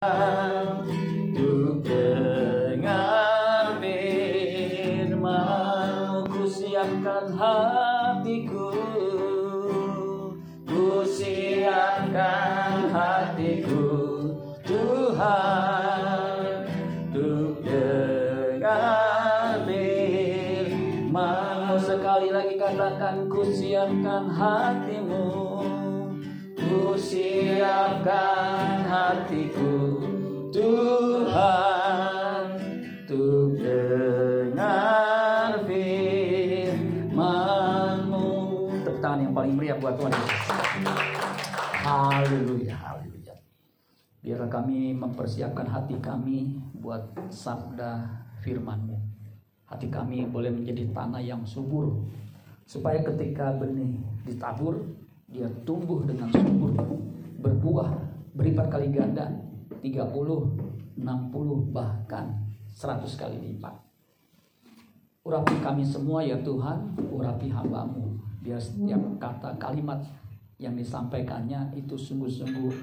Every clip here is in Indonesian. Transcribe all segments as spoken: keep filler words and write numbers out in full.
Untuk dengar firman, ku siapkan hatiku, ku siapkan hatiku, Tuhan, untuk dengar firman. Sekali lagi katakan, ku siapkan hatimu, ku siapkan hatiku, Tuhan, untuk dengar firman-Mu. Tepuk tangan yang paling meriah buat Tuhan. Haleluya, haleluya. Biarlah kami mempersiapkan hati kami buat sabda firman-Mu. Hati kami boleh menjadi tanah yang subur, supaya ketika benih ditabur, dia tumbuh dengan subur, berbuah, berlipat kali ganda, tiga puluh, enam puluh, bahkan seratus kali lipat. Urapi kami semua ya Tuhan, urapi hamba-Mu, biar setiap kata kalimat yang disampaikannya itu sungguh-sungguh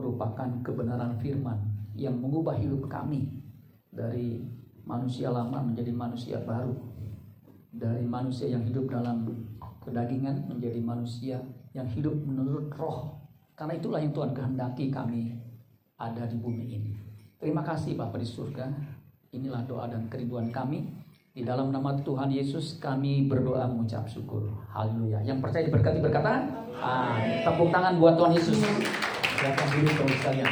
merupakan kebenaran firman yang mengubah hidup kami dari manusia lama menjadi manusia baru, dari manusia yang hidup dalam kedagingan menjadi manusia yang hidup menurut roh. Karena itulah yang Tuhan kehendaki kami ada di bumi ini. Terima kasih Bapa di surga. Inilah doa dan kerinduan kami. Di dalam nama Tuhan Yesus kami berdoa mengucap syukur. Haleluya. Yang percaya diberkati berkata amin. Tepuk tangan buat Tuhan Yesus. Silakan dulu terus kalian.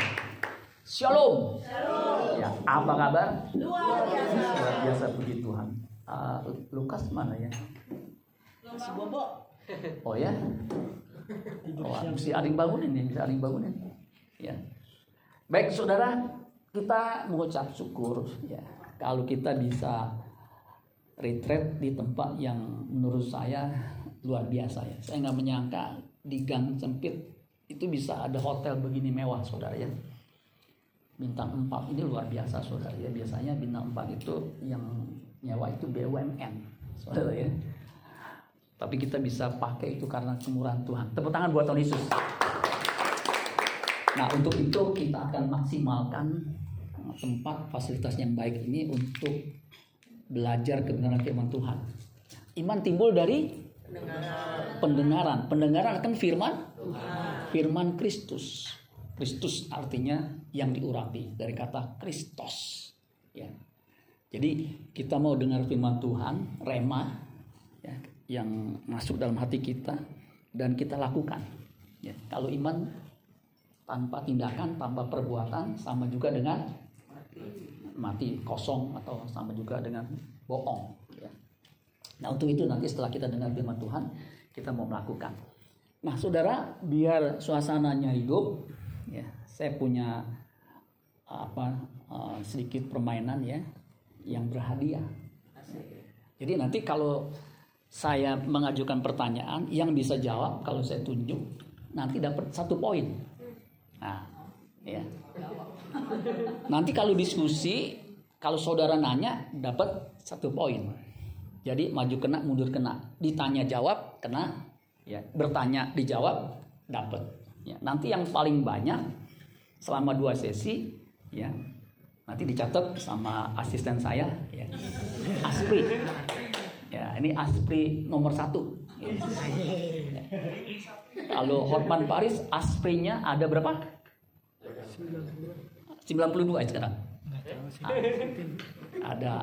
Shalom. Shalom. Ya, apa kabar? Luar biasa. Luar biasa, puji Tuhan. Uh, Lukas mana ya? Lukas Bobo. Oh ya. Oh, mesti ada yang bangunin ya, bisa ada yang bangunin. Ya. Baik saudara, kita mengucap syukur ya, kalau kita bisa retreat di tempat yang menurut saya luar biasa ya. Saya nggak menyangka di gang sempit itu bisa ada hotel begini mewah saudara ya. Bintang empat ini luar biasa saudara ya. Biasanya bintang empat itu yang nyewa itu B U M N saudara ya. Tapi kita bisa pakai itu karena kemurahan Tuhan. Tepuk tangan buat Tuhan Yesus. Nah, untuk itu kita akan maksimalkan tempat fasilitas yang baik ini untuk belajar kebenaran firman Tuhan. Iman timbul dari pendengaran. Pendengaran, pendengaran akan firman Tuhan. Firman Kristus. Kristus artinya yang diurapi dari kata Kristos. Ya. Jadi kita mau dengar firman Tuhan, Rema ya, yang masuk dalam hati kita dan kita lakukan. Ya. Kalau iman tanpa tindakan, tanpa perbuatan, sama juga dengan mati, kosong, atau sama juga dengan bohong. Nah untuk itu nanti setelah kita dengar firman Tuhan, kita mau melakukan. Nah saudara, biar suasananya hidup, ya, saya punya apa sedikit permainan ya, yang berhadiah. Jadi nanti kalau saya mengajukan pertanyaan, yang bisa jawab kalau saya tunjuk, nanti dapat satu poin. Nah, ya. Nanti kalau diskusi, kalau saudara nanya dapat satu poin. Jadi maju kena, mundur kena. Ditanya jawab kena, ya. Bertanya dijawab dapat. Ya. Nanti yang paling banyak selama dua sesi, ya. Nanti dicatat sama asisten saya, ya. Aspri. Ya, ini Aspri nomor satu. Ya. Kalau Hotman Paris Asprinya ada berapa? sembilan puluh dua sekarang. Ah, ada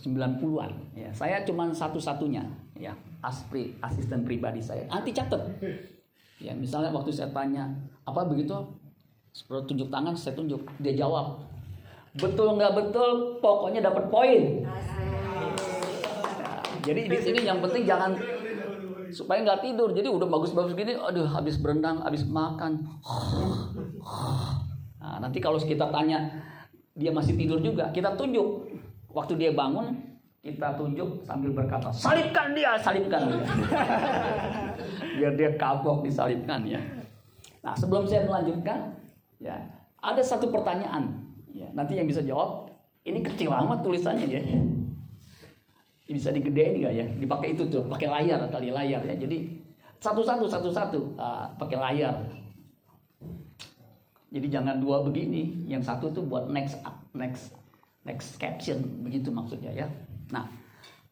sembilan puluhan. Ya, saya cuma satu-satunya ya, Aspri, asisten pribadi saya. Nanti catat. Ya, misalnya waktu saya tanya, apa begitu? Seperti tunjuk tangan, saya tunjuk, dia jawab. Betul nggak betul, pokoknya dapat poin. Nah, jadi di sini yang penting jangan supaya nggak tidur, jadi udah bagus-bagus gini, aduh habis berenang, habis makan. Nah, nanti kalau kita tanya, dia masih tidur juga, kita tunjuk. Waktu dia bangun, kita tunjuk sambil berkata, salibkan dia, salibkan dia. Biar dia kapok disalibkan ya. Nah sebelum saya melanjutkan, ya ada satu pertanyaan. Ya, nanti yang bisa jawab, ini kecil amat tulisannya ya. Bisa digedein nggak ya? Dipakai itu tuh, pakai layar, tali layar ya. Jadi satu-satu, satu-satu, uh, pakai layar. Jadi jangan dua begini, yang satu tuh buat next up, next next caption, begitu maksudnya ya. Nah,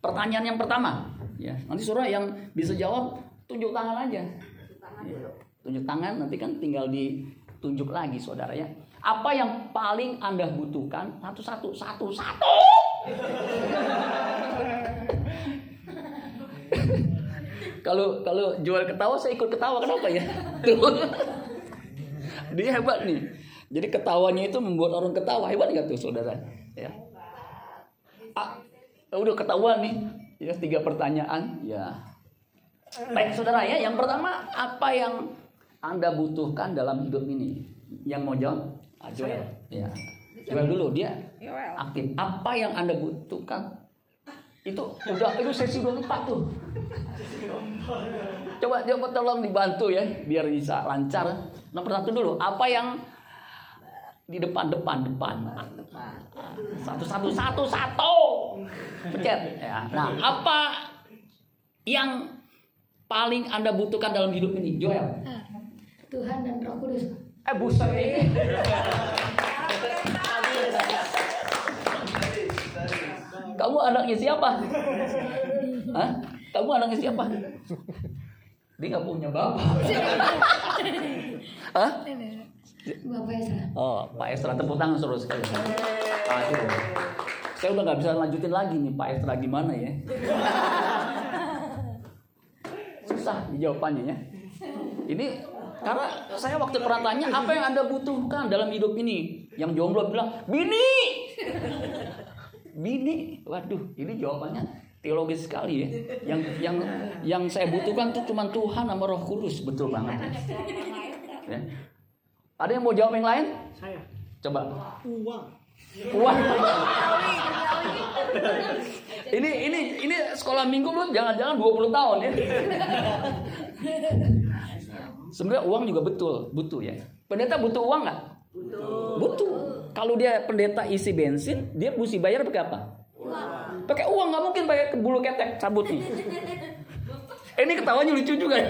pertanyaan yang pertama ya. Nanti saudara yang bisa jawab tunjuk tangan aja. Tunjuk tangan, ya. Tunjuk tangan nanti kan tinggal ditunjuk lagi saudara ya. Apa yang paling Anda butuhkan? Satu satu satu satu. Kalau kalau Joel ketawa saya ikut ketawa, kenapa ya? Tuh. Dia hebat nih. Jadi ketawanya itu membuat orang ketawa. Hebat enggak tuh saudara? Ya. Ah. Udah ketahuan nih, ya tiga pertanyaan, ya. Baik saudara ya, yang pertama apa yang Anda butuhkan dalam hidup ini? Yang mau jawab? Ah, Joel, ya. Joel dulu dia aktif. Apa yang Anda butuhkan? Itu udah itu sesi dua puluh empat tuh. Coba coba tolong dibantu ya, biar bisa lancar. Nomor satu dulu, apa yang di depan depan depan satu satu satu satu pencet ya. Nah, apa yang paling Anda butuhkan dalam hidup ini, Joel? Tuhan dan Roh Kudus. Eh buset ini kamu anaknya siapa? Hah? Kamu anaknya siapa? Dia nggak punya bapak. Hah? Bapak Esra. Oh, Pak Esra, tepuk tangan seru sekali. Aduh. Saya udah nggak bisa lanjutin lagi nih, Pak Esra gimana ya? Susah jawabannya ya. Ini karena saya waktu pernah tanya apa yang Anda butuhkan dalam hidup ini, yang jomblo bilang bini, bini. Waduh, ini jawabannya teologis sekali ya. Yang yang yang saya butuhkan tuh cuma Tuhan sama Roh Kudus, betul banget. Ya. Ada yang mau jawab yang lain? Saya. Coba. Uang. Uang. ini ini ini sekolah minggu lu jangan-jangan dua puluh tahun ya. Sebenarnya uang juga betul, butuh ya. Pendeta butuh uang enggak? Butuh. Butuh. Kalau dia pendeta isi bensin, dia mesti bayar pakai apa? Uang. Pakai uang, enggak mungkin pakai bulu ketek cabut nih. eh, ini ketawanya lucu juga. Ya?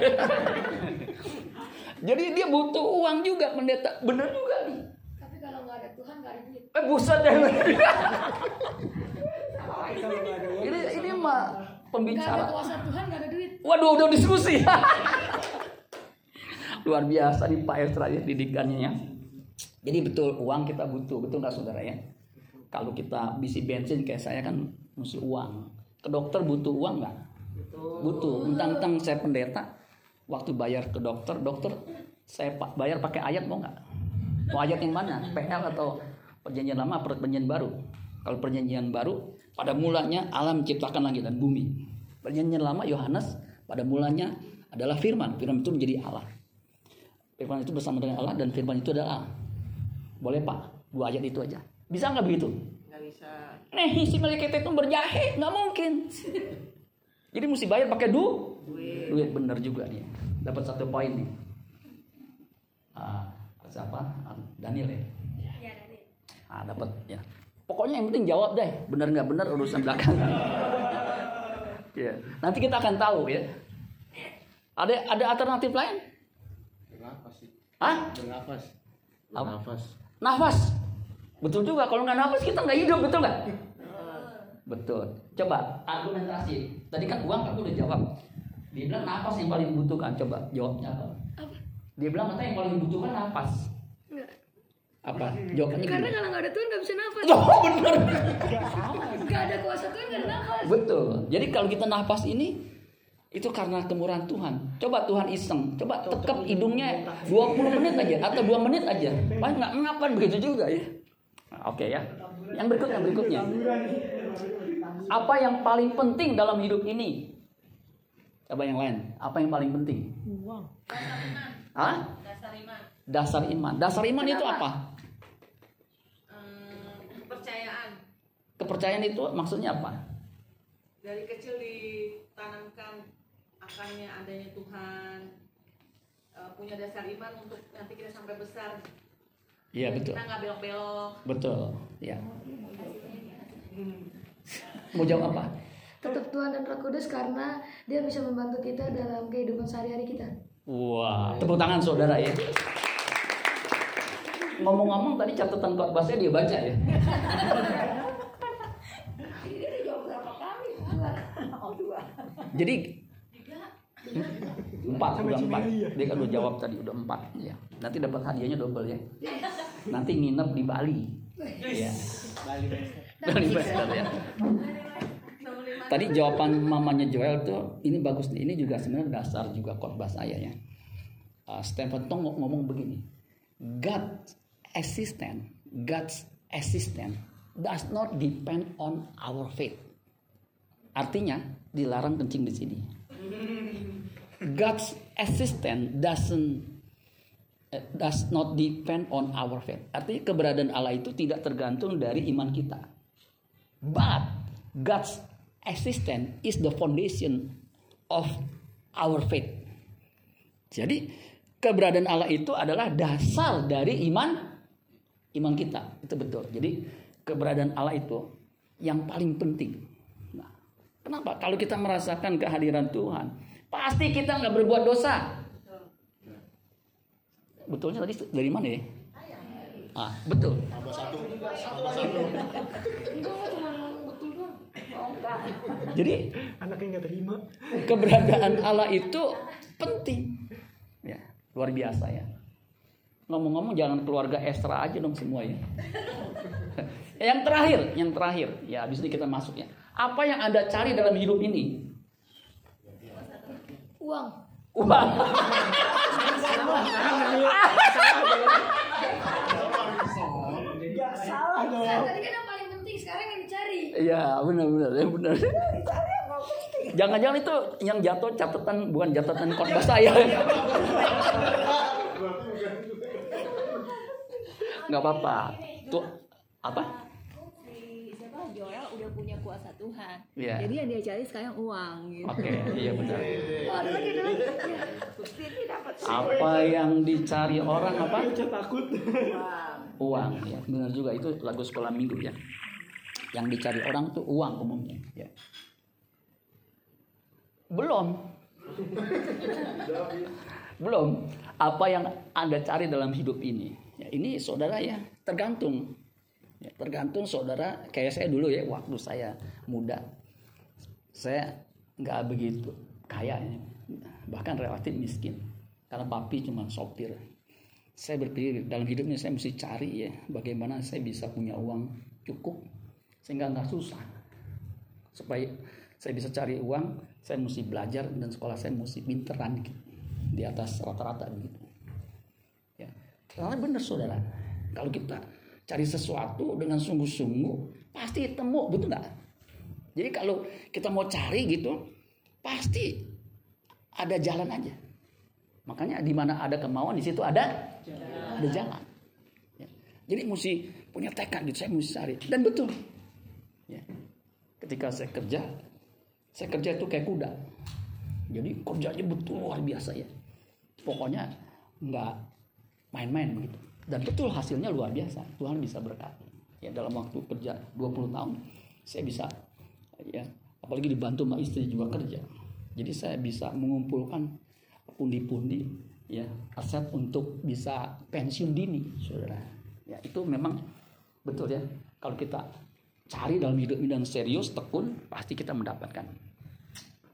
Jadi dia butuh uang juga pendeta. Bener juga nih. Tapi kalau gak ada Tuhan gak ada duit. Eh buset deh. ini, ini mah pembicara. Gak ada kuasa Tuhan gak ada duit. Waduh udah diskusi. Luar biasa nih Pak Esra ya didikannya ya. Jadi betul uang kita butuh. Betul gak saudara ya? Kalau kita bisi bensin kayak saya kan mesti uang. Ke dokter butuh uang gak? Betul. Butuh. Entang-entang saya pendeta. Waktu bayar ke dokter, dokter saya bayar pakai ayat mau nggak? Mau ayat yang mana? P L atau Perjanjian Lama, Perjanjian Baru? Kalau Perjanjian Baru, pada mulanya Allah menciptakan langit dan bumi. Perjanjian Lama, Yohanes, pada mulanya adalah firman. Firman itu menjadi Allah. Firman itu bersama dengan Allah dan firman itu adalah Allah. Boleh Pak, dua ayat itu aja. Bisa nggak begitu? Nggak bisa. Nih, si malaikat itu berjahit, nggak mungkin. Jadi mesti bayar pakai du? duit, duit bener juga nih. Dapat satu poin nih. Ah, siapa? Daniel ya. Iya Daniel. Ah dapat ya. Pokoknya yang penting jawab deh, bener nggak bener urusan belakang. Ya. Nanti kita akan tahu ya. Ada ada alternatif lain? Bernafas sih. Hah? Bernafas. Nafas. Nafas. Betul juga. Kalau nggak nafas kita nggak hidup, betul nggak? Betul. Coba argumentasi. Tadi kan uang aku udah jawab. Dia bilang nafas yang paling dibutuhkan. Coba jawabnya apa? Apa? Dia bilang kata yang paling dibutuhkan nafas. Enggak. Apa? Jawabannya karena gimana? Kalau nggak ada Tuhan nggak bisa nafas. Oh benar. Nggak ada kuasa Tuhan nggak ada nafas. Betul. Jadi kalau kita nafas ini itu karena kemurahan Tuhan. Coba Tuhan iseng. Coba tekap hidungnya dua puluh menit aja atau dua menit aja. Paling nggak ngapain begitu juga ya. Oke ya. Yang berikutnya berikutnya. Apa yang paling penting dalam hidup ini? Coba yang lain. Apa yang paling penting? Uang. Hah? Dasar iman. Dasar iman. Dasar iman itu apa? Kepercayaan. Kepercayaan itu maksudnya apa? Dari kecil ditanamkan akannya adanya Tuhan, punya dasar iman untuk nanti kita sampai besar. Iya betul. Kita nggak belok-belok. Betul. Ya. Mau jawab apa? Tetap Tuhan dan Roh Kudus karena dia bisa membantu kita dalam kehidupan sehari-hari kita. Wah, wow. Tepuk tangan saudara ya. Ngomong-ngomong tadi catatan khotbahnya dia baca ya. Jadi empat udah empat. Dia kan udah jawab tadi udah empat ya. Nanti dapat hadiahnya double ya. Nanti nginep di Bali. Ya. Bali Bali ya. Tadi jawaban mamanya Joel tuh ini bagus nih. Ini juga sebenarnya dasar juga khotbah saya ya. Uh, Stephen Tong ngomong begini. God existence, God's existence does not depend on our faith. Artinya dilarang kencing di sini. God's existence doesn't does not depend on our faith. Artinya keberadaan Allah itu tidak tergantung dari iman kita. But God's existence is the foundation of our faith. Jadi keberadaan Allah itu adalah dasar dari iman iman kita. Itu betul. Jadi keberadaan Allah itu yang paling penting. Nah, kenapa? Kalau kita merasakan kehadiran Tuhan, pasti kita nggak berbuat dosa. Betulnya tadi dari mana ya? Ah, betul. Jadi anaknya nggak terima. Keberadaan Allah itu penting. Ya, luar biasa ya. Ngomong-ngomong jangan keluarga Esra aja dong semua ya. Yang terakhir, yang terakhir. Ya, habis ini kita masuk ya. Apa yang Anda cari dalam hidup ini? Uang. Uang. Salah. Salah. Tadi kan yang paling penting sekarang yang dicari. Iya, benar-benar, ya benar. Jangan-jangan itu yang jatuh catatan bukan catatan khotbah saya. Enggak apa-apa. Tuh apa? Joel udah punya kuasa Tuhan, yeah. Jadi yang dia cari sekarang uang. Gitu. Oke, okay, iya benar. Apa yang dicari orang apa? Takut. Uang, ya benar juga itu lagu sekolah minggu ya. Yang dicari orang tuh uang umumnya. Ya. Belum, belum. Apa yang Anda cari dalam hidup ini? Ya, ini saudara ya, tergantung. Ya, tergantung saudara, kayak saya dulu ya, waktu saya muda, saya nggak begitu kaya, bahkan relatif miskin, karena papi cuma sopir. Saya berpikir dalam hidupnya saya mesti cari ya, bagaimana saya bisa punya uang cukup, sehingga nggak susah. Supaya saya bisa cari uang, saya mesti belajar dan sekolah saya mesti pinteran di atas rata-rata begitu. Ya, karena benar saudara, kalau kita cari sesuatu dengan sungguh-sungguh pasti temu, betul nggak? Jadi kalau kita mau cari gitu pasti ada jalan aja. Makanya di mana ada kemauan di situ ada jalan. Ada jalan. Ya. Jadi mesti punya tekad gitu, saya mesti cari. Dan betul. Ya. Ketika saya kerja, saya kerja itu kayak kuda. Jadi kerjanya betul luar biasa ya. Pokoknya nggak main-main begitu. Dan betul hasilnya luar biasa. Tuhan bisa berkati. Ya, dalam waktu kerja dua puluh tahun saya bisa ya, apalagi dibantu sama istri juga kerja. Jadi saya bisa mengumpulkan pundi-pundi ya, aset untuk bisa pensiun dini, Saudara. Ya, itu memang betul ya. Kalau kita cari dalam hidup ini dengan serius, tekun, pasti kita mendapatkan.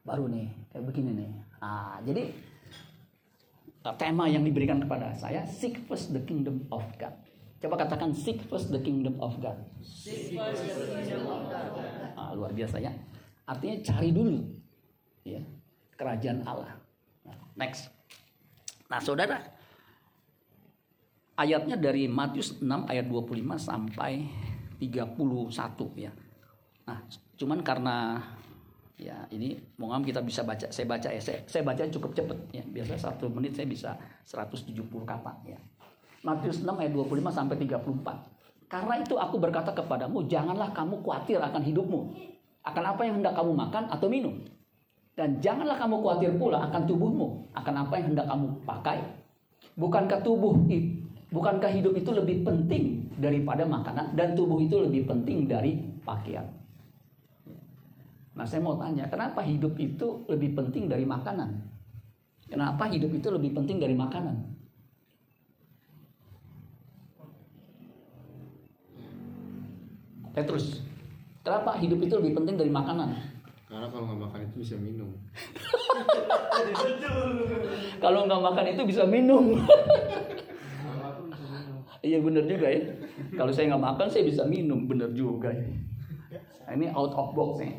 Baru nih, kayak begini nih. Ah, jadi tema yang diberikan kepada saya, seek first the kingdom of God. Coba katakan seek first the kingdom of God. Seek first the kingdom of God. Ah, luar biasa ya. Artinya cari dulu, ya, kerajaan Allah. Nah, next. Nah, saudara, ayatnya dari Matius enam ayat dua puluh lima sampai tiga puluh satu ya. Nah, cuman karena ya ini mohon kita bisa baca, saya baca ya, saya, saya baca cukup cepat ya, biasanya satu menit saya bisa seratus tujuh puluh kata ya. Matius enam ayat dua puluh lima sampai tiga puluh empat. Karena itu aku berkata kepadamu, janganlah kamu khawatir akan hidupmu, akan apa yang hendak kamu makan atau minum, dan janganlah kamu khawatir pula akan tubuhmu, akan apa yang hendak kamu pakai. Bukankah tubuh itu, bukankah hidup itu lebih penting daripada makanan, dan tubuh itu lebih penting dari pakaian? Nah, saya mau tanya, kenapa hidup itu lebih penting dari makanan? Kenapa hidup itu lebih penting dari makanan? Petrus. Kenapa hidup itu lebih penting dari makanan? Karena kalau nggak makan itu bisa minum. Kalau nggak makan itu bisa minum. Iya benar juga ya. Kalau saya nggak makan saya bisa minum, benar juga ya. Nah, ini out of box nih.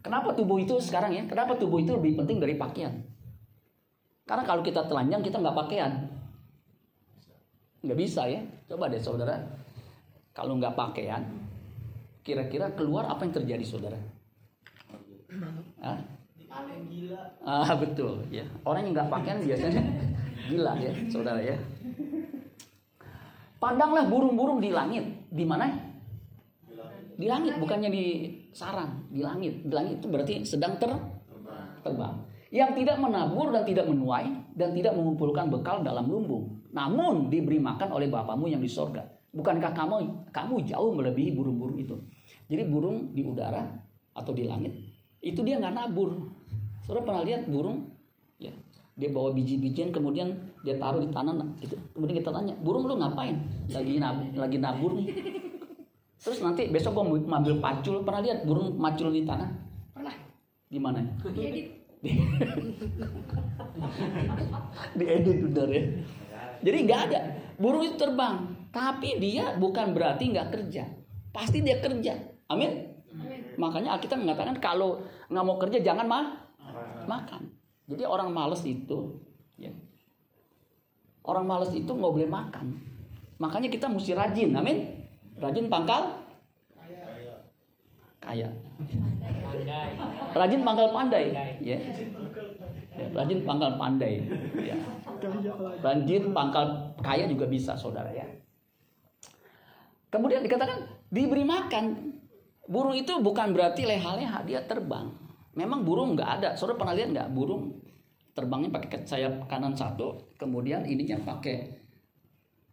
Kenapa tubuh itu sekarang ya? Kenapa tubuh itu lebih penting dari pakaian? Karena kalau kita telanjang kita nggak pakaian, nggak bisa ya. Coba deh saudara, kalau nggak pakaian, kira-kira keluar apa yang terjadi saudara? Ah, gila. Ah betul ya. Orang yang nggak pakaian biasanya gila ya, saudara ya. Pandanglah burung-burung di langit, di mana? Di langit, bukannya di sarang, di langit. Di langit itu berarti sedang ter terbang. Yang tidak menabur dan tidak menuai dan tidak mengumpulkan bekal dalam lumbung, namun diberi makan oleh Bapamu yang di sorga. Bukankah kamu kamu jauh melebihi burung-burung itu? Jadi burung di udara atau di langit itu dia nggak nabur. Saudara pernah lihat burung? Ya, dia bawa biji-bijian kemudian dia taruh di tanah. Gitu. Kemudian kita tanya, burung lu ngapain? Lagi nabur, lagi nabur nih. Terus nanti besok gua ngambil pacul, pernah lihat burung macul di tanah? Pernah. Di mana? Diedit. Diedit benar ya. Jadi nggak ada. Burung itu terbang, tapi dia bukan berarti nggak kerja. Pasti dia kerja. Amin? Amin. Makanya Alkitab mengatakan kalau nggak mau kerja jangan ma- makan. Jadi orang malas itu, ya. Orang malas itu nggak boleh makan. Makanya kita mesti rajin. Amin? Rajin pangkal kaya, rajin pangkal pandai, ya, rajin pangkal pandai, ya. Rajin pangkal kaya juga bisa, saudara ya. Kemudian dikatakan diberi makan, burung itu bukan berarti leha-leha dia terbang. Memang burung nggak ada, saudara pernah lihat nggak burung terbangnya pakai sayap kanan satu, kemudian ininya pakai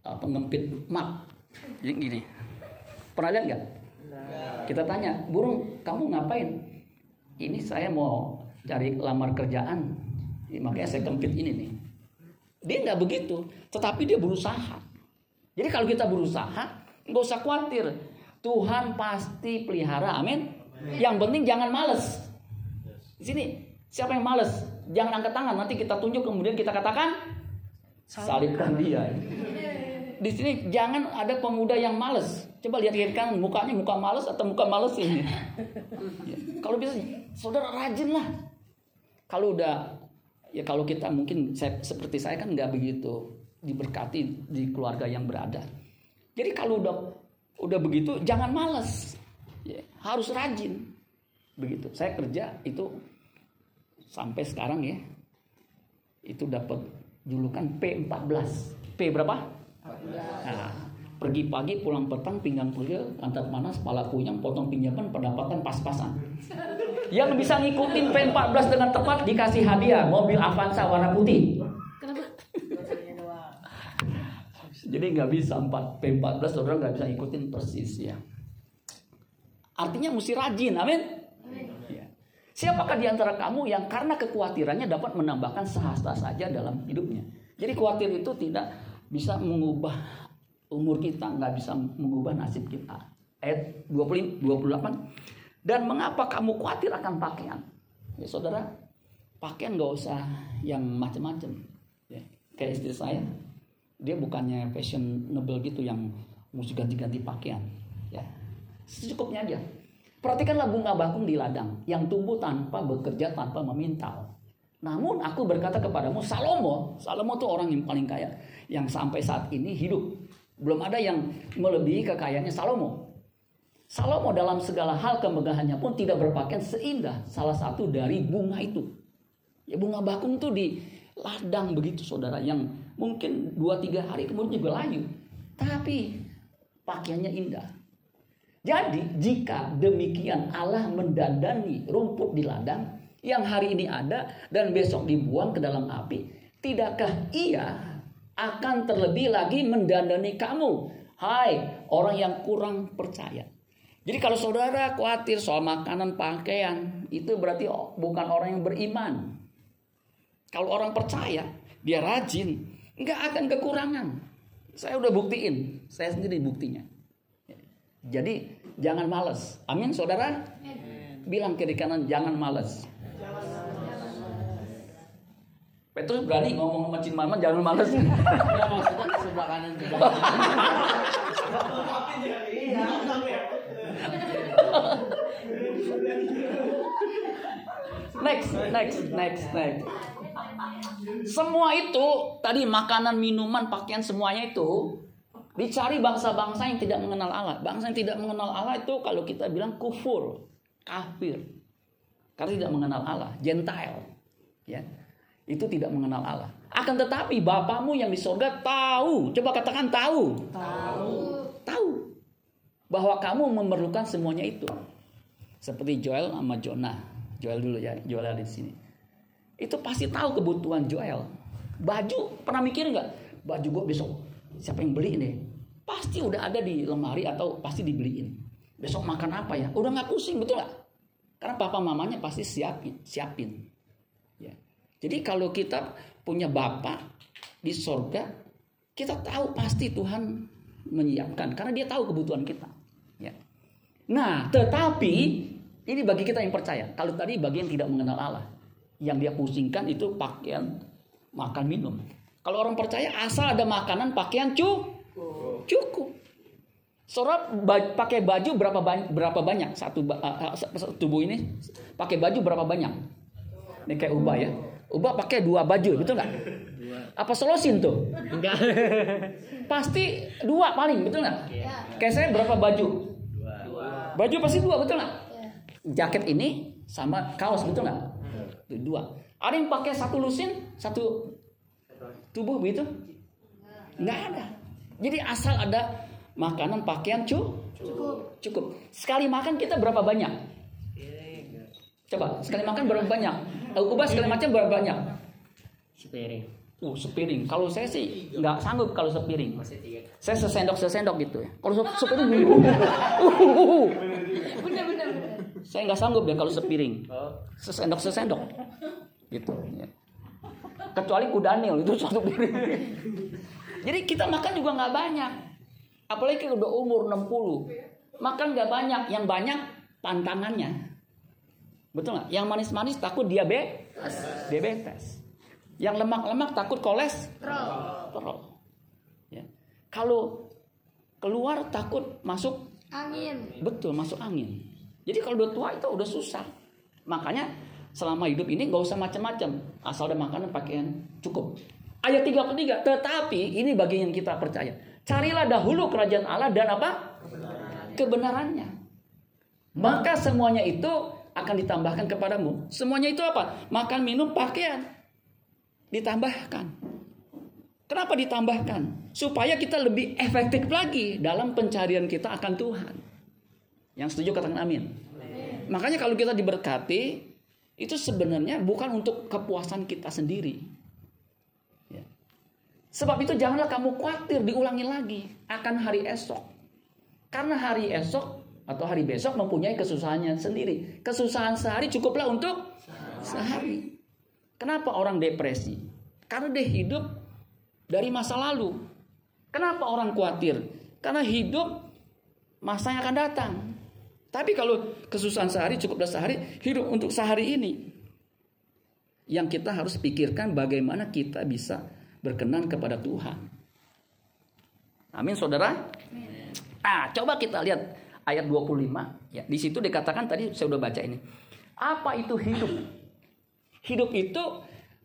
uh, pengempit mak, jadi gini. Pernah lihat nggak? Kita tanya, burung kamu ngapain? Ini saya mau cari lamar kerjaan, makanya saya kempit ini nih. Dia nggak begitu, tetapi dia berusaha. Jadi kalau kita berusaha, nggak usah khawatir, Tuhan pasti pelihara. Amin. Yang penting jangan malas. Di sini siapa yang malas? Jangan angkat tangan, nanti kita tunjuk kemudian kita katakan salibkan dia. Di sini jangan ada pemuda yang malas. Coba lihat kiri kanan, mukanya muka malas atau muka malas ini. Ya. Kalau bisa saudara rajinlah. Kalau udah ya kalau kita mungkin saya, seperti saya kan nggak begitu diberkati di keluarga yang berada. Jadi kalau udah udah begitu jangan malas. Ya, harus rajin. Begitu. Saya kerja itu sampai sekarang ya. Itu dapat julukan P empat belas. P berapa? Nah, pergi pagi pulang petang, pinggang pegel, pantat panas, pala kuyang, potong pinjaman, pendapatan pas-pasan. Yang bisa ngikutin P empat belas dengan tepat dikasih hadiah mobil Avanza warna putih. Kenapa? Jadi nggak bisa empat P empat belas saudara nggak bisa ngikutin persis ya. Artinya mesti rajin, amin. Ya. Siapakah diantara kamu yang karena kekhawatirannya dapat menambahkan sehasta saja dalam hidupnya? Jadi khawatir itu tidak bisa mengubah umur kita, nggak bisa mengubah nasib kita. Ayat dua puluh delapan. Dan mengapa kamu khawatir akan pakaian? Ya saudara, pakaian nggak usah yang macam-macam. Ya, kayak istri saya, dia bukannya fashionable gitu yang mesti ganti-ganti pakaian. Ya, secukupnya aja. Perhatikanlah bunga bakung di ladang yang tumbuh tanpa bekerja, tanpa memintal. Namun aku berkata kepadamu, Salomo, Salomo itu orang yang paling kaya yang sampai saat ini hidup. Belum ada yang melebihi kekayaannya Salomo. Salomo dalam segala hal kemegahannya pun tidak berpakaian seindah salah satu dari bunga itu. Ya bunga bakung itu di ladang begitu saudara, yang mungkin dua tiga hari kemudian juga layu. Tapi pakaiannya indah. Jadi jika demikian Allah mendandani rumput di ladang yang hari ini ada dan besok dibuang ke dalam api, tidakkah ia akan terlebih lagi mendandani kamu, hai orang yang kurang percaya. Jadi kalau saudara khawatir soal makanan, pakaian, itu berarti bukan orang yang beriman. Kalau orang percaya, dia rajin, nggak akan kekurangan. Saya udah buktiin, saya sendiri buktinya. Jadi jangan malas. Amin saudara? Amin. Bilang kiri kanan jangan malas. Petrus berani ngomong sama Cin Maman jangan malas. Enggak maksudnya sebelah kanan juga. Next, next, next, next. Semua itu tadi makanan, minuman, pakaian semuanya itu dicari bangsa-bangsa yang tidak mengenal Allah. Bangsa yang tidak mengenal Allah itu kalau kita bilang kufur, kafir. Karena tidak mengenal Allah, Gentile. Ya. Itu tidak mengenal Allah. Akan tetapi Bapamu yang di sorga tahu. Coba katakan tahu. Tahu. Tahu. Bahwa kamu memerlukan semuanya itu. Seperti Joel sama Jonah. Joel dulu ya. Joel ada di sini. Itu pasti tahu kebutuhan Joel. Baju. Pernah mikir nggak? Baju gue besok. Siapa yang beli nih? Pasti udah ada di lemari atau pasti dibeliin. Besok makan apa ya? Udah nggak pusing, betul nggak? Karena papa mamanya pasti siapin. Siapin. Jadi kalau kita punya Bapa di sorga, kita tahu pasti Tuhan menyiapkan. Karena dia tahu kebutuhan kita. Ya. Nah, tetapi ini bagi kita yang percaya. Kalau tadi bagi yang tidak mengenal Allah. Yang dia pusingkan itu pakaian, makan, minum. Kalau orang percaya asal ada makanan, pakaian cukup. Cukup. Saudara pakai baju berapa banyak? Berapa banyak? Satu uh, tubuh ini pakai baju berapa banyak? Ini kayak Ubah ya. Ubah pakai dua baju, betul nggak? Apa selosin tuh? Enggak. Pasti dua paling, betul nggak? Ya. Kayak saya berapa baju? Dua. Baju pasti dua, betul nggak? Ya. Jaket ini sama kaos, betul nggak? Ya. Dua. Ada yang pakai satu lusin, satu tubuh begitu? Nggak ada. Jadi asal ada makanan, pakaian cu? Cukup. Cukup. Sekali makan kita berapa banyak? Coba, sekali makan berapa banyak? Ubah sekali macam berapa banyak? Sepiring. Uh, sepiring. Kalau saya sih nggak sanggup kalau sepiring. Saya sesendok-sesendok gitu ya. Kalau sepiring, uh, uh, uh. Bener-bener. Saya nggak sanggup ya kalau sepiring. Sesendok-sesendok. Gitu. Ya. Kecuali ku Daniel itu satu piring. Jadi kita makan juga nggak banyak. Apalagi kalau udah umur enam puluh. Makan nggak banyak. Yang banyak pantangannya. Betul nggak? Yang manis-manis takut diabetes, yes. diabetes. Yang lemak-lemak takut kolesterol. Ya. Kalau keluar takut masuk angin. Betul, masuk angin. Jadi kalau udah tua itu udah susah. Makanya selama hidup ini nggak usah macam-macam, asal ada makanan, pakaian cukup. Ayat tiga puluh tiga. Tetapi ini bagian yang kita percaya. Carilah dahulu kerajaan Allah dan apa? Kebenarannya. Kebenarannya. Maka semuanya itu akan ditambahkan kepadamu. Semuanya itu apa? Makan, minum, pakaian. Ditambahkan. Kenapa ditambahkan? Supaya kita lebih efektif lagi dalam pencarian kita akan Tuhan. Yang setuju katakan amin. Amin. Makanya kalau kita diberkati, itu sebenarnya bukan untuk kepuasan kita sendiri. Ya. Sebab itu janganlah kamu khawatir, diulangi lagi akan hari esok. Karena hari esok atau hari besok mempunyai kesusahannya sendiri. Kesusahan sehari cukuplah untuk sehari. Kenapa orang depresi? Karena dia hidup dari masa lalu. Kenapa orang khawatir? Karena hidup masa yang akan datang. Tapi kalau kesusahan sehari cukuplah sehari, hidup untuk sehari ini. Yang kita harus pikirkan bagaimana kita bisa berkenan kepada Tuhan. Amin saudara. Nah, coba kita lihat ayat dua puluh lima, ya, di situ dikatakan tadi saya udah baca ini. Apa itu hidup? Hidup itu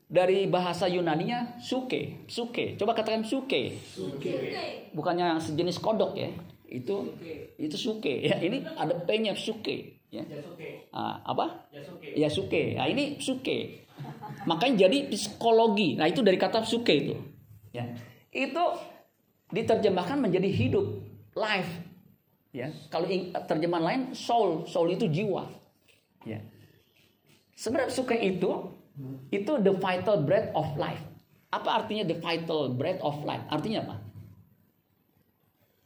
dari bahasa Yunaninya suke, suke. Coba katakan suke. Suke. Bukannya sejenis kodok ya. Itu suke. Itu suke ya. Ini ada p-nya suke ya. Yasuke. Ah, apa? Yasuke. Ya suke. Nah, ini suke. Makanya jadi psikologi. Nah, itu dari kata suke itu. Ya. Itu diterjemahkan menjadi hidup, life. Ya, kalau terjemahan lain soul, soul itu jiwa. Ya. Sebenarnya suke itu itu the vital breath of life. Apa artinya the vital breath of life? Artinya apa?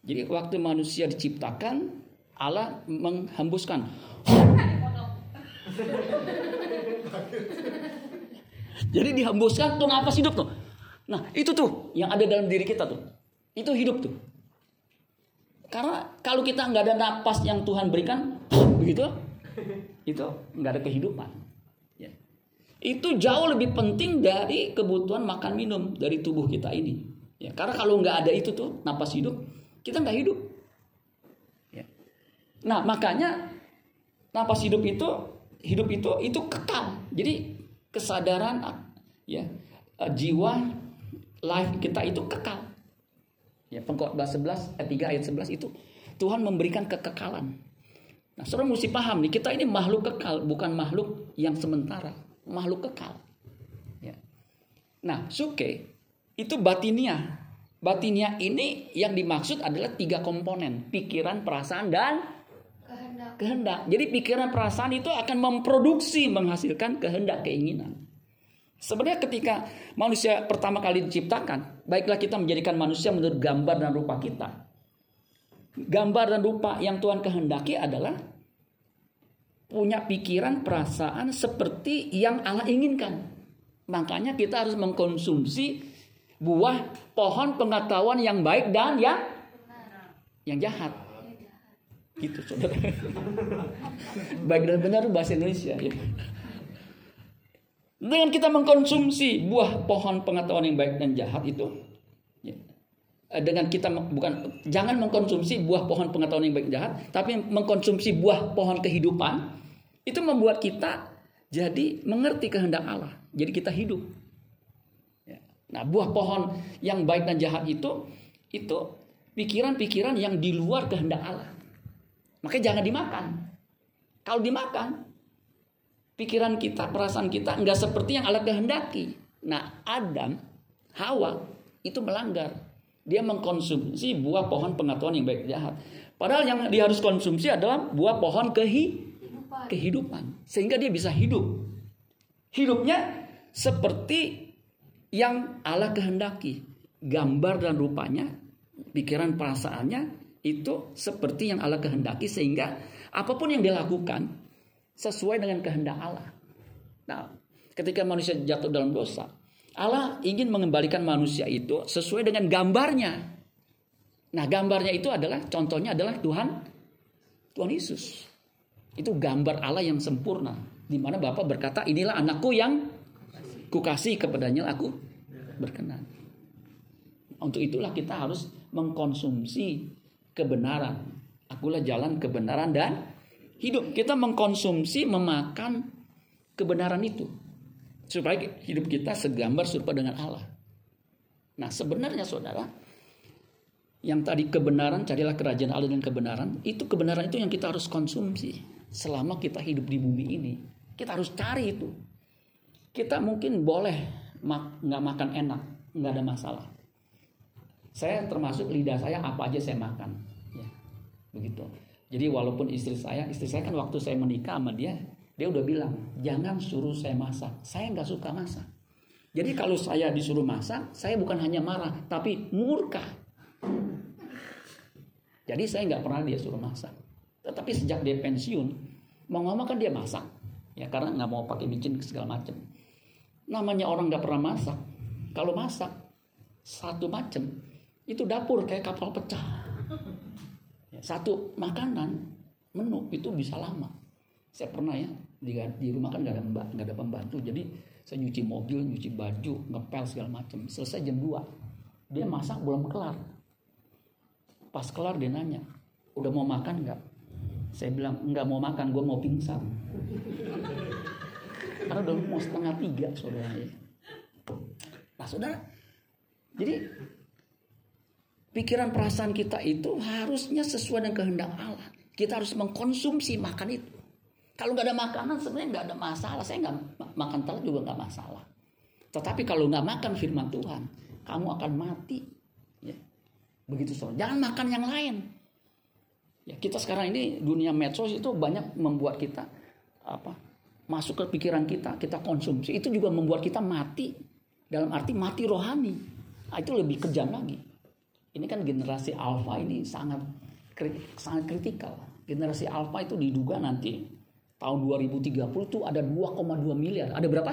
Jadi waktu manusia diciptakan, Allah menghembuskan. Jadi dihembuskan tuh napas hidup tuh. Nah, itu tuh yang ada dalam diri kita tuh. Itu hidup tuh. Karena kalau kita nggak ada napas yang Tuhan berikan, begitu, itu nggak ada kehidupan. Ya. Itu jauh lebih penting dari kebutuhan makan minum dari tubuh kita ini. Ya, karena kalau nggak ada itu tuh napas hidup, kita nggak hidup. Ya. Nah makanya napas hidup itu, hidup itu, itu kekal. Jadi kesadaran, ya, jiwa, life kita itu kekal. Ya, Pengkotbah sebelas ayat tiga ayat sebelas itu Tuhan memberikan kekekalan. Nah, saudara mesti paham nih, kita ini makhluk kekal, bukan makhluk yang sementara, makhluk kekal. Ya. Nah, suke itu batinia. Batinia ini yang dimaksud adalah tiga komponen, pikiran, perasaan dan kehendak. Kehendak. Jadi pikiran, perasaan itu akan memproduksi, menghasilkan kehendak, keinginan. Sebenarnya ketika manusia pertama kali diciptakan, baiklah kita menjadikan manusia menurut gambar dan rupa kita. Gambar dan rupa yang Tuhan kehendaki adalah punya pikiran, perasaan seperti yang Allah inginkan. Makanya kita harus mengkonsumsi buah pohon pengetahuan yang baik dan yang yang jahat. Gitu, saudara. Baik dan benar bahasa Indonesia. Ya. Dengan kita mengkonsumsi buah pohon pengetahuan yang baik dan jahat itu, ya, dengan kita bukan jangan mengkonsumsi buah pohon pengetahuan yang baik dan jahat, tapi mengkonsumsi buah pohon kehidupan, itu membuat kita jadi mengerti kehendak Allah. Jadi kita hidup. Ya. Nah, buah pohon yang baik dan jahat itu, itu pikiran-pikiran yang di luar kehendak Allah. Makanya jangan dimakan. Kalau dimakan, pikiran kita, perasaan kita enggak seperti yang Allah kehendaki. Nah, Adam, Hawa itu melanggar. Dia mengkonsumsi buah pohon pengetahuan yang baik dan jahat. Padahal yang dia harus konsumsi adalah buah pohon kehi, kehidupan. kehidupan. Sehingga dia bisa hidup. Hidupnya seperti yang Allah kehendaki. Gambar dan rupanya, pikiran, perasaannya itu seperti yang Allah kehendaki. Sehingga apapun yang dia lakukan sesuai dengan kehendak Allah. Nah, ketika manusia jatuh dalam dosa, Allah ingin mengembalikan manusia itu sesuai dengan gambarnya. Nah, gambarnya itu adalah, contohnya adalah Tuhan, Tuhan Yesus. Itu gambar Allah yang sempurna. Di mana Bapa berkata, inilah anakku yang kukasih, kepadanya aku berkenan. Untuk itulah kita harus mengkonsumsi kebenaran. Akulah jalan kebenaran dan hidup. Kita mengkonsumsi, memakan kebenaran itu. Supaya hidup kita segambar serupa dengan Allah. Nah, sebenarnya saudara, yang tadi kebenaran, carilah kerajaan Allah dan kebenaran, itu kebenaran itu yang kita harus konsumsi. Selama kita hidup di bumi ini, kita harus cari itu. Kita mungkin boleh mak- gak makan enak, gak ada masalah. Saya termasuk lidah saya, apa aja saya makan. Ya, begitu. Jadi walaupun istri saya, istri saya kan waktu saya menikah sama dia, dia udah bilang, jangan suruh saya masak. Saya nggak suka masak. Jadi kalau saya disuruh masak, saya bukan hanya marah, tapi murka. Jadi saya nggak pernah dia suruh masak. Tetapi sejak dia pensiun, mau nggak mau kan dia masak. Ya karena nggak mau pakai micin segala macam. Namanya orang nggak pernah masak. Kalau masak satu macam, itu dapur kayak kapal pecah. Satu makanan, menu itu bisa lama. Saya pernah ya, di, di rumah kan gak ada, gak ada pembantu. Jadi saya nyuci mobil, nyuci baju, ngepel segala macam. Selesai jam dua. Dia masak belum kelar. Pas kelar dia nanya, udah mau makan gak? Saya bilang, gak mau makan, gue mau pingsan. Karena udah mau setengah tiga saudara. Nah saudara, jadi pikiran perasaan kita itu harusnya sesuai dengan kehendak Allah. Kita harus mengkonsumsi makan itu. Kalau nggak ada makanan sebenarnya nggak ada masalah. Saya nggak makan telur juga nggak masalah. Tetapi kalau nggak makan firman Tuhan, kamu akan mati. Ya. Begitu soal. Jangan makan yang lain. Ya, kita sekarang ini dunia medsos itu banyak membuat kita apa masuk ke pikiran kita, kita konsumsi. Itu juga membuat kita mati. Dalam arti mati rohani. Nah, itu lebih kejam lagi. Ini kan generasi alfa ini sangat sangat kritikal. Generasi alfa itu diduga nanti tahun dua ribu tiga puluh tuh ada dua koma dua miliar. Ada berapa?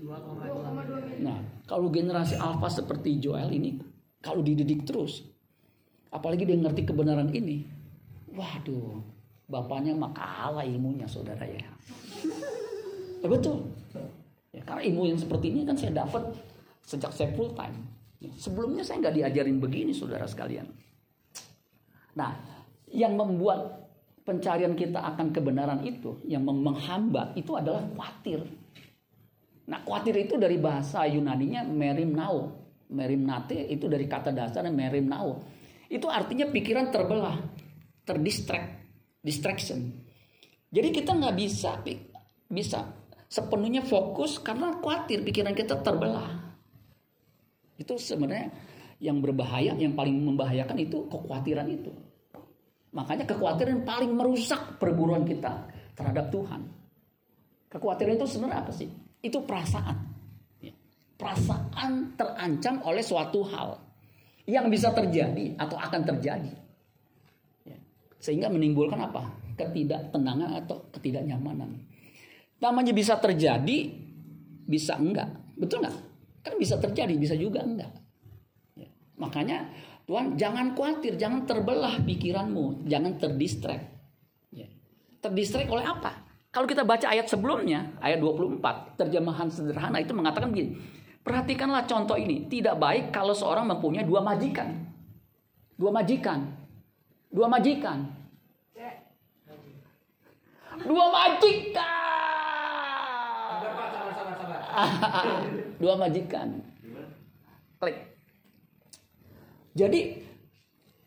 dua koma dua miliar. Nah, kalau generasi alfa seperti Joel ini kalau dididik terus apalagi dia ngerti kebenaran ini, waduh, bapaknya mah kalah ilmunya, saudara ya. Betul. Ya, karena ilmu yang seperti ini kan saya dapat sejak saya full time. Sebelumnya saya nggak diajarin begini, saudara sekalian. Nah, yang membuat pencarian kita akan kebenaran itu, yang menghambat itu adalah khawatir. Nah, khawatir itu dari bahasa Yunaninya merimnao. Merimnate itu dari kata dasarnya merimnao. Itu artinya pikiran terbelah, terdistract, distraction. Jadi kita nggak bisa bisa sepenuhnya fokus karena khawatir pikiran kita terbelah. Itu sebenarnya yang berbahaya, yang paling membahayakan itu kekhawatiran itu. Makanya kekhawatiran paling merusak perburuan kita terhadap Tuhan. Kekhawatiran itu sebenarnya apa sih? Itu perasaan. Perasaan terancam oleh suatu hal yang bisa terjadi atau akan terjadi. Sehingga menimbulkan apa? Ketidaktenangan atau ketidaknyamanan. Namanya bisa terjadi, bisa enggak. Betul enggak? Kan bisa terjadi, bisa juga enggak. Ya. Makanya Tuhan jangan khawatir, jangan terbelah pikiranmu, jangan terdistract. Ya. Terdistract oleh apa? Kalau kita baca ayat sebelumnya, ayat dua puluh empat, terjemahan sederhana itu mengatakan begini. Perhatikanlah contoh ini, tidak baik kalau seorang mempunyai dua majikan. Dua majikan. Dua majikan. Dua majikan. Sabar-sabar. Dua majikan. Klik. Jadi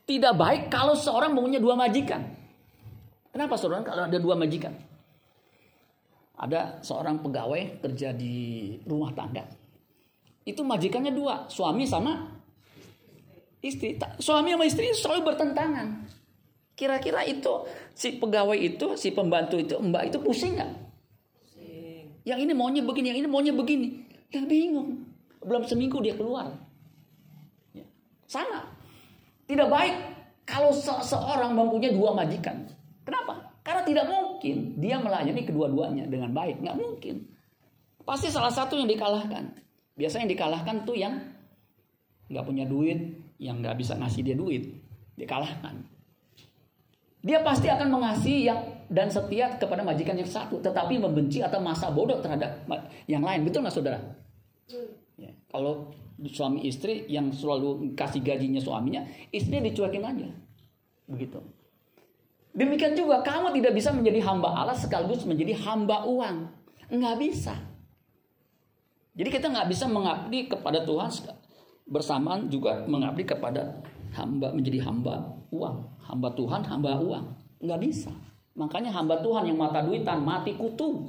tidak baik kalau seorang mempunyai dua majikan. Kenapa saudara kalau ada dua majikan? Ada seorang pegawai kerja di rumah tangga. Itu majikannya dua, suami sama istri. Suami sama istri selalu bertentangan. Kira-kira itu si pegawai itu, si pembantu itu, mbak itu pusing nggak? Pusing. Yang ini maunya begini, yang ini maunya begini. Dia bingung. Belum seminggu dia keluar. Ya. Salah. Tidak baik kalau seseorang mempunyai dua majikan. Kenapa? Karena tidak mungkin dia melayani kedua-duanya dengan baik. Nggak mungkin. Pasti salah satu yang dikalahkan. Biasanya yang dikalahkan tuh yang nggak punya duit, yang nggak bisa ngasih dia duit. Dikalahkan. Dia pasti akan mengasihi yang dan setia kepada majikan yang satu, tetapi membenci atau masa bodoh terhadap yang lain. Betul nggak saudara? Ya. Kalau suami istri yang selalu kasih gajinya suaminya, istrinya dicuekin aja, begitu. Demikian juga kamu tidak bisa menjadi hamba Allah sekaligus menjadi hamba uang, nggak bisa. Jadi kita nggak bisa mengabdi kepada Tuhan bersamaan juga mengabdi kepada hamba menjadi hamba uang. Hamba Tuhan, hamba uang. Nggak bisa. Makanya hamba Tuhan yang mata duitan mati kutu.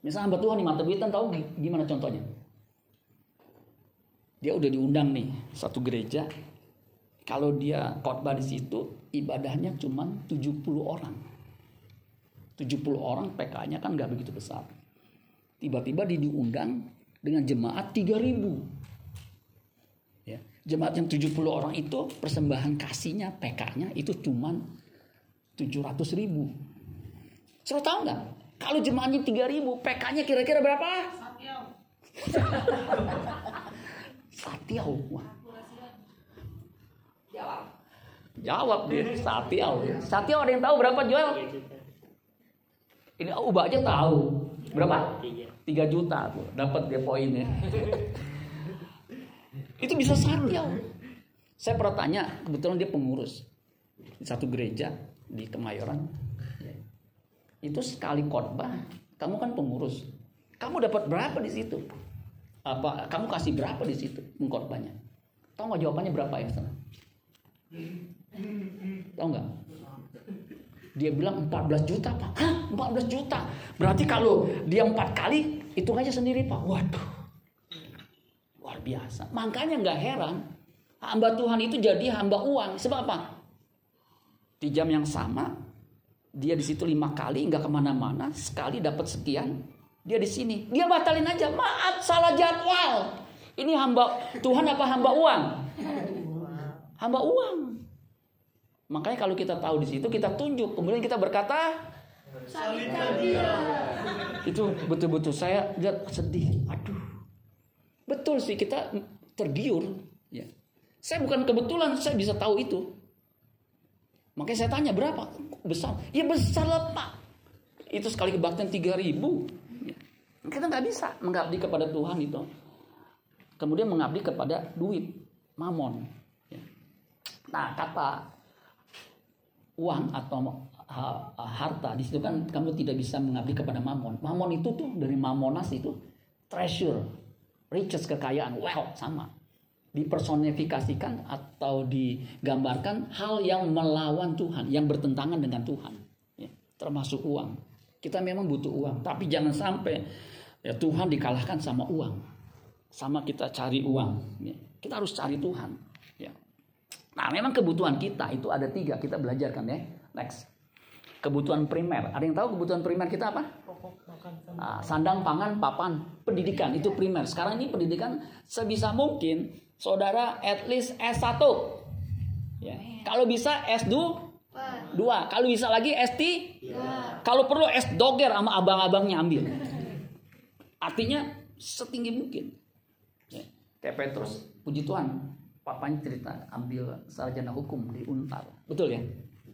Misalnya hamba Tuhan yang mata duitan, tahu gimana contohnya? Dia udah diundang nih satu gereja. Kalau dia khotbah di situ, ibadahnya cuma tujuh puluh orang. tujuh puluh orang P K-nya kan nggak begitu besar. Tiba-tiba dia diundang dengan jemaat tiga ribu. Jemaat yang tujuh puluh orang itu persembahan kasihnya, P K-nya itu cuma tujuh ratus ribu. Suruh tahu nggak? Kalau jemaatnya tiga ribu, P K-nya kira-kira berapa? Satiau. Satiau. Jawab. Jawab dia, Satiau. Satiau ada yang tahu berapa, Joel? Ini Uba aja tahu. Berapa? tiga juta. Dapat dia poinnya. Itu bisa satiau. Saya pernah tanya, kebetulan dia pengurus di satu gereja di Kemayoran. Itu sekali khotbah, kamu kan pengurus, kamu dapat berapa di situ? Apa kamu kasih berapa di situ mengkhotbahnya? Tahu nggak jawabannya berapa ya sana? Tahu nggak? Dia bilang empat belas juta Pak. Hah, empat belas juta? Berarti kalau dia empat kali, hitung aja sendiri Pak. Waduh. Luar biasa. Makanya nggak heran hamba Tuhan itu jadi hamba uang. Sebab apa? Di jam yang sama dia di situ lima kali nggak kemana-mana, sekali dapat sekian, dia di sini dia batalin aja. Maaf, salah jadwal. Ini hamba Tuhan apa hamba uang? Hamba uang. Makanya kalau kita tahu di situ kita tunjuk, kemudian kita berkata salibkan dia. Itu betul-betul saya lihat sedih. Aduh. Betul sih kita tergiur, ya. Saya bukan kebetulan, saya bisa tahu itu. Makanya saya tanya, berapa? Besar. Ya besar lah, Pak. Itu sekali kebaktian tiga ribu. Kita gak bisa mengabdi kepada Tuhan itu. Kemudian mengabdi kepada duit, mamon. Nah, kata uang atau harta di situ kan kamu tidak bisa mengabdi kepada mamon. Mamon itu tuh dari mamonas itu treasure, riches, kekayaan, wealth, sama. Dipersonifikasikan atau digambarkan hal yang melawan Tuhan, yang bertentangan dengan Tuhan, ya, termasuk uang. Kita memang butuh uang, tapi jangan sampai ya, Tuhan dikalahkan sama uang, sama kita cari uang. Ya. Kita harus cari Tuhan. Ya. Nah, memang kebutuhan kita itu ada tiga, kita belajarkan ya. Next, kebutuhan primer. Ada yang tahu kebutuhan primer kita apa? Nah, sandang, pangan, papan, pendidikan, itu primer. Sekarang ini pendidikan sebisa mungkin, saudara at least S satu. Ya. Kalau bisa S dua, kalau bisa lagi S T. Ya. Kalau perlu S doger sama abang-abangnya ambil. Artinya setinggi mungkin. Ya. Kayak Petrus, puji Tuhan. Papanya cerita ambil sarjana hukum di Untar, betul ya?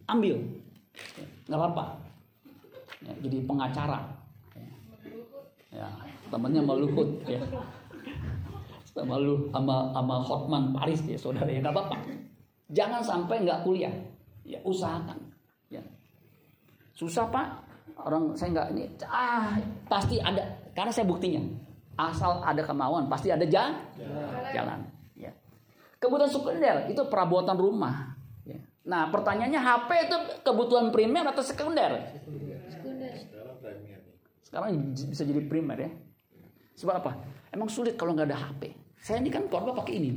Ambil, nggak apa-apa. Ya, jadi pengacara. Ya, temannya meluhut ya, sama lu, sama sama Hotman Paris ya saudara ya, nggak apa-apa. Jangan sampai nggak kuliah, ya usahakan. Ya. Susah Pak, orang saya nggak ini. Ah, pasti ada, karena saya buktinya. Asal ada kemauan, pasti ada jalan. Jalan. Kebutuhan sekunder itu perabotan rumah. Nah pertanyaannya H P itu kebutuhan primer atau sekunder? Sekunder. Sekarang bisa jadi primer ya. Sebab apa? Emang sulit kalau nggak ada H P. Saya ini kan korban pakai ini.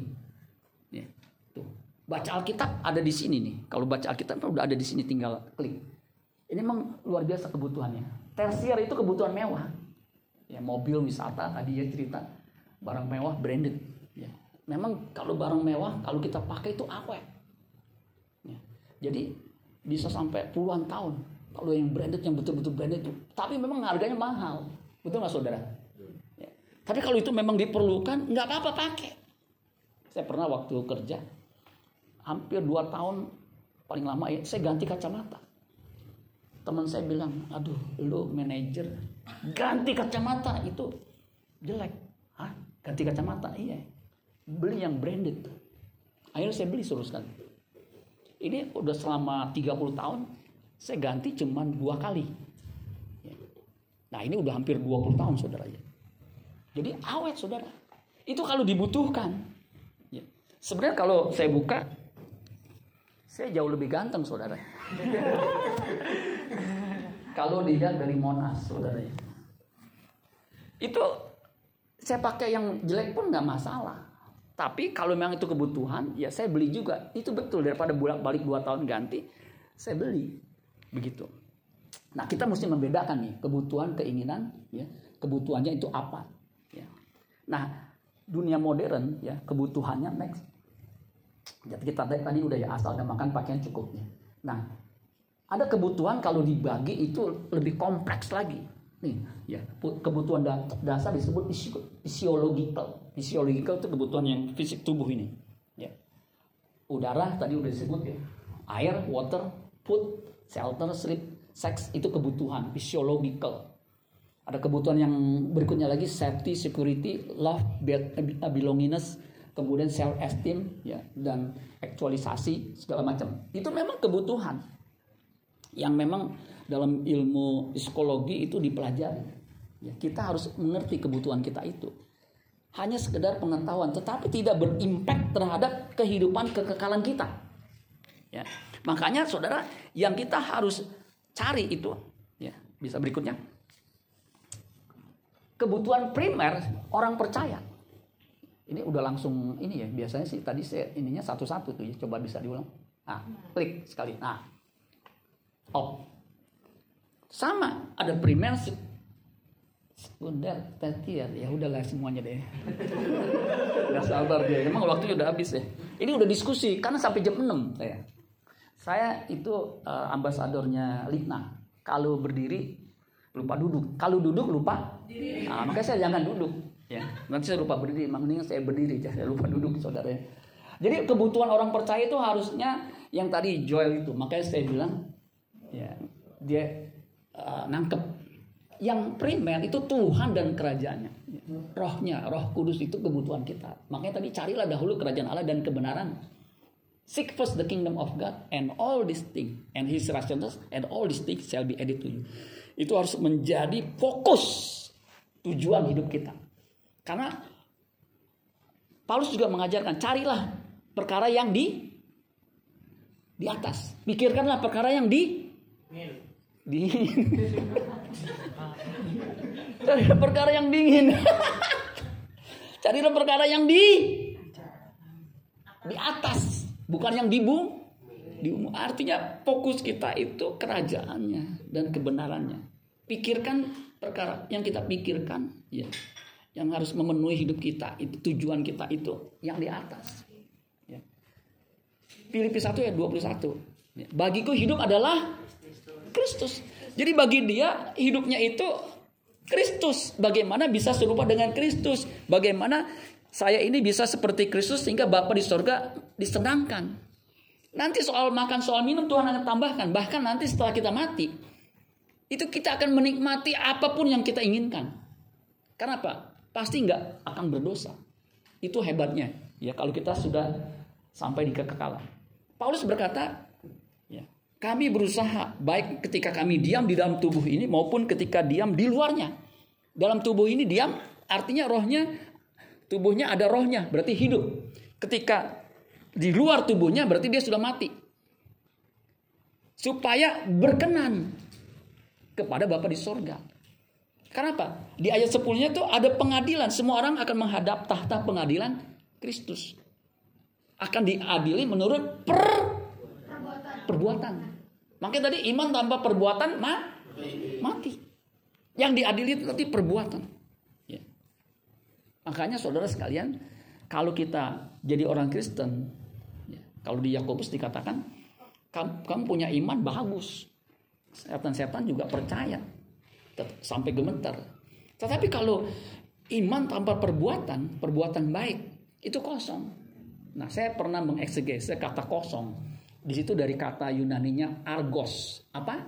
Ya. Tuh. Baca Alkitab ada di sini nih. Kalau baca Alkitab udah ada di sini, tinggal klik. Ini emang luar biasa kebutuhannya. Tersier itu kebutuhan mewah. Ya mobil wisata tadi ya cerita, barang mewah branded. Memang kalau barang mewah, kalau kita pakai itu awet. Ya. Jadi bisa sampai puluhan tahun. Kalau yang branded, yang betul-betul branded itu. Tapi memang harganya mahal. Betul nggak saudara? Ya. Tapi kalau itu memang diperlukan, nggak apa-apa pakai. Saya pernah waktu kerja, hampir dua tahun paling lama, ya, saya ganti kacamata. Teman saya bilang, aduh lu manajer, ganti kacamata itu jelek. Hah? Ganti kacamata? Iya. Beli yang branded. Akhirnya saya beli terus kan. Ini udah selama tiga puluh tahun. Saya ganti cuma dua kali. Nah ini udah hampir dua puluh tahun saudara ya. Jadi awet saudara. Itu kalau dibutuhkan. Sebenarnya kalau saya buka, saya jauh lebih ganteng saudara. Kalau dilihat dari Monas saudara ya. Itu saya pakai yang jelek pun gak masalah. Tapi kalau memang itu kebutuhan, ya saya beli juga. Itu betul, daripada bolak-balik dua tahun ganti, saya beli. Begitu. Nah, kita mesti membedakan nih, kebutuhan, keinginan, ya. Kebutuhannya itu apa? Ya. Nah, dunia modern ya, kebutuhannya next. Jadi kita tadi udah ya, asal ada makan, pakaian cukupnya. Nah, ada kebutuhan kalau dibagi itu lebih kompleks lagi. Nih, ya, kebutuhan dasar disebut physiological. Physiological itu kebutuhan yang fisik tubuh ini. Ya. Udara tadi udah disebut ya. Air, water, food, shelter, sleep, sex itu kebutuhan physiological. Ada kebutuhan yang berikutnya lagi safety, security, love, belongingness, kemudian self esteem ya, dan aktualisasi segala macam. Itu memang kebutuhan yang memang dalam ilmu psikologi itu dipelajari. Ya, kita harus mengerti kebutuhan kita itu. Hanya sekedar pengetahuan, tetapi tidak berimpak terhadap kehidupan kekekalan kita. Ya. Makanya saudara, yang kita harus cari itu, ya, bisa berikutnya. Kebutuhan primer orang percaya. Ini udah langsung ini ya. Biasanya sih tadi saya ininya satu-satu tuh ya. Coba bisa diulang. Nah, klik sekali. Nah, off. Sama, ada primer, sekunder, tertier. Ya udahlah semuanya deh. Udah sabar dia. Emang waktunya udah habis ya. Ini udah diskusi karena sampai jam enam saya. Saya itu uh, ambasadornya Litna. Kalau berdiri lupa duduk. Kalau duduk lupa. Nah, makanya saya jangan duduk ya. Nanti saya lupa berdiri, makanya saya berdiri, saya lupa duduk saudara. Jadi kebutuhan orang percaya itu harusnya yang tadi Joel itu. Makanya saya bilang ya, dia uh, nangkep. Yang primer itu Tuhan dan kerajaannya. Ya. Rohnya, Roh Kudus itu kebutuhan kita. Makanya tadi carilah dahulu kerajaan Allah dan kebenaran. Seek first the kingdom of God and all these things and his righteousness and all these things shall be added to you. Itu harus menjadi fokus tujuan hidup kita. Karena Paulus juga mengajarkan, carilah perkara yang di di atas. Pikirkanlah perkara yang di dingin. Carilah perkara yang dingin. Carilah perkara yang di di atas, bukan yang di bumi. Di umum. Artinya fokus kita itu kerajaannya dan kebenarannya. Pikirkan perkara yang kita pikirkan, ya. Yang harus memenuhi hidup kita, itu tujuan kita itu yang di atas. Ya. Filipi satu ayat dua puluh satu. Ya. Bagiku hidup adalah Kristus. Jadi bagi dia hidupnya itu Kristus. Bagaimana bisa serupa dengan Kristus? Bagaimana saya ini bisa seperti Kristus sehingga Bapa di sorga disenangkan. Nanti soal makan, soal minum Tuhan akan tambahkan. Bahkan nanti setelah kita mati, itu kita akan menikmati apapun yang kita inginkan. Kenapa? Pasti nggak akan berdosa. Itu hebatnya. Ya, kalau kita sudah sampai di kekekalan. Paulus berkata, ya, kami berusaha baik ketika kami diam di dalam tubuh ini maupun ketika diam di luarnya. Dalam tubuh ini diam, artinya rohnya, tubuhnya ada rohnya, berarti hidup. Ketika di luar tubuhnya berarti dia sudah mati. Supaya berkenan kepada Bapa di sorga. Kenapa? Di ayat sepuluhnya itu ada pengadilan. Semua orang akan menghadap tahta pengadilan Kristus. Akan diadili menurut per... perbuatan. perbuatan. Makanya tadi iman tanpa perbuatan ma... mati. Yang diadili itu tadi perbuatan. Ya. Makanya saudara sekalian, kalau kita jadi orang Kristen, ya, kalau di Yakobus dikatakan, kamu, kamu punya iman bagus. Setan-setan juga percaya. Sampai gemetar. Tetapi kalau iman tanpa perbuatan, perbuatan baik itu kosong. Nah, saya pernah mengeksegese kata kosong. Di situ dari kata Yunaninya Argos. Apa?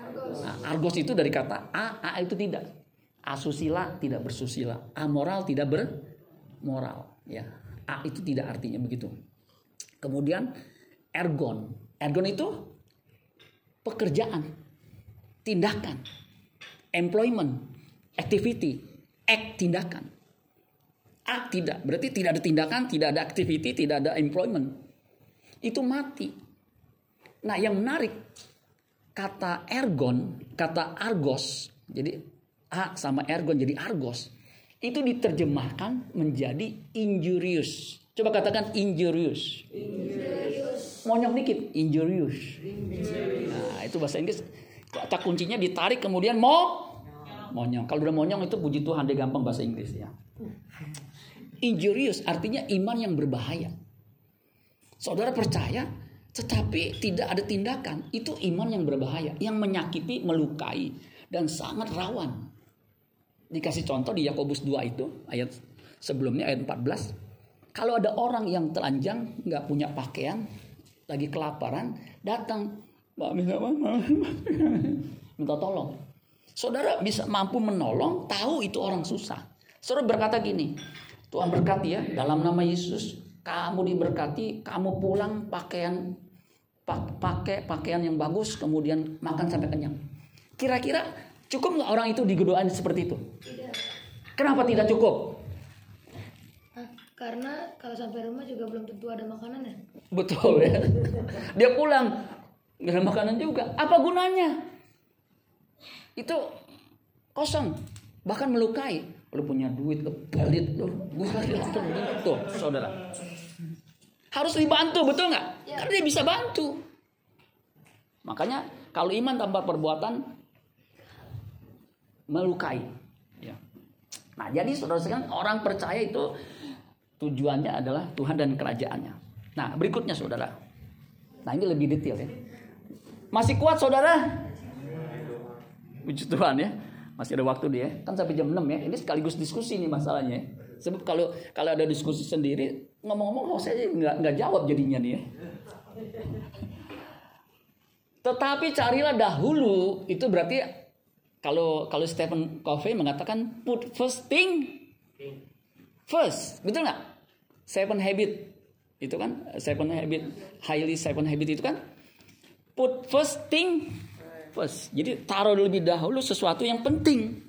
Argos. Nah, Argos itu dari kata a, a itu tidak. Asusila tidak bersusila, amoral tidak bermoral, ya. A itu tidak artinya begitu. Kemudian ergon. Ergon itu pekerjaan, tindakan. Employment, activity, act tindakan. Act tidak, berarti tidak ada tindakan, tidak ada activity, tidak ada employment. Itu mati. Nah, yang menarik kata ergon, kata argos. Jadi A sama ergon jadi argos. Itu diterjemahkan menjadi injurious. Coba katakan injurious. Injurious. Monyok dikit, injurious. Injurious. Nah, itu bahasa Inggris. Kata kuncinya ditarik kemudian mo monyong. Kalau udah monyong itu puji Tuhan dia gampang bahasa Inggris ya. Injurious artinya iman yang berbahaya. Saudara percaya tetapi tidak ada tindakan, itu iman yang berbahaya, yang menyakiti, melukai dan sangat rawan. Dikasih contoh di Yakobus dua itu ayat sebelumnya ayat empat belas. Kalau ada orang yang telanjang, enggak punya pakaian, lagi kelaparan, datang Mbak minta, minta tolong. Saudara bisa mampu menolong, tahu itu orang susah. Saudara berkata gini, Tuhan berkati ya, dalam nama Yesus, kamu diberkati, kamu pulang pakaian pakai pakaian yang bagus, kemudian makan sampai kenyang. Kira-kira cukup nggak orang itu digedoan seperti itu? Tidak. Kenapa tidak cukup? Karena kalau sampai rumah juga belum tentu ada makanan ya. Betul ya. Dia pulang. Gak ada makanan juga. Apa gunanya? Itu kosong. Bahkan melukai. Lu punya duit, lu pelit, lu tuh, saudara. Harus dibantu, betul gak? Ya. Karena dia bisa bantu. Makanya kalau iman tanpa perbuatan melukai. Ya. Nah jadi saudara sekalian, orang percaya itu tujuannya adalah Tuhan dan kerajaannya. Nah berikutnya saudara. Nah ini lebih detail ya. Masih kuat saudara? Puji Tuhan ya. Masih ada waktu dia. Kan sampai jam enam ya. Ini sekaligus diskusi nih masalahnya. Sebab kalau kalau ada diskusi sendiri, ngomong-ngomong hostnya nggak nggak jawab jadinya nih ya. Tetapi carilah dahulu, itu berarti kalau kalau Stephen Covey mengatakan put first thing first, betul nggak? Seven habit itu kan, seven habit, highly seven habit itu kan put first thing first. Jadi taruh lebih dahulu sesuatu yang penting.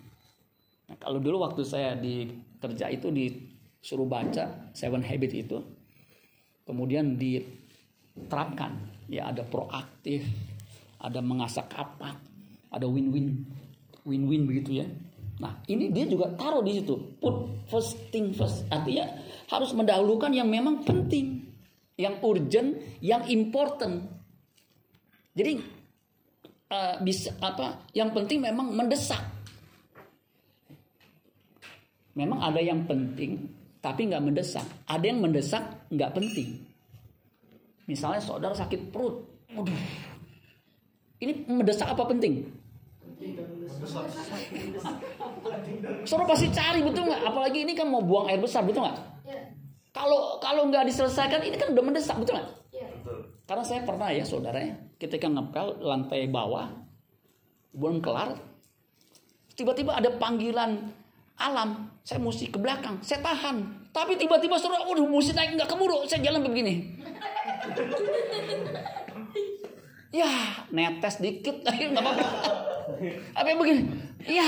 Nah, kalau dulu waktu saya di kerja itu disuruh baca seven habit itu, kemudian diterapkan. Ya ada proaktif, ada mengasah kapak, ada win-win, win-win begitu ya. Nah ini dia juga taruh di situ, put first thing first, artinya harus mendahulukan yang memang penting, yang urgent, yang important. Jadi uh, bisa apa? Yang penting memang mendesak. Memang ada yang penting tapi nggak mendesak, ada yang mendesak nggak penting. Misalnya saudara sakit perut, waduh, ini mendesak apa penting? Saudara pasti cari, betul nggak? Apalagi ini kan mau buang air besar, betul nggak? Kalau kalau nggak diselesaikan ini kan udah mendesak, betul nggak? Ya. Karena saya pernah ya saudara ya, ketika ngepel lantai bawah belum kelar, tiba-tiba ada panggilan alam, saya mesti ke belakang, saya tahan, tapi tiba-tiba saudara, waduh mesti naik nggak keburu, saya jalan begini. Ya netes dikit, nggak apa-apa. Apa yang begini? Ya,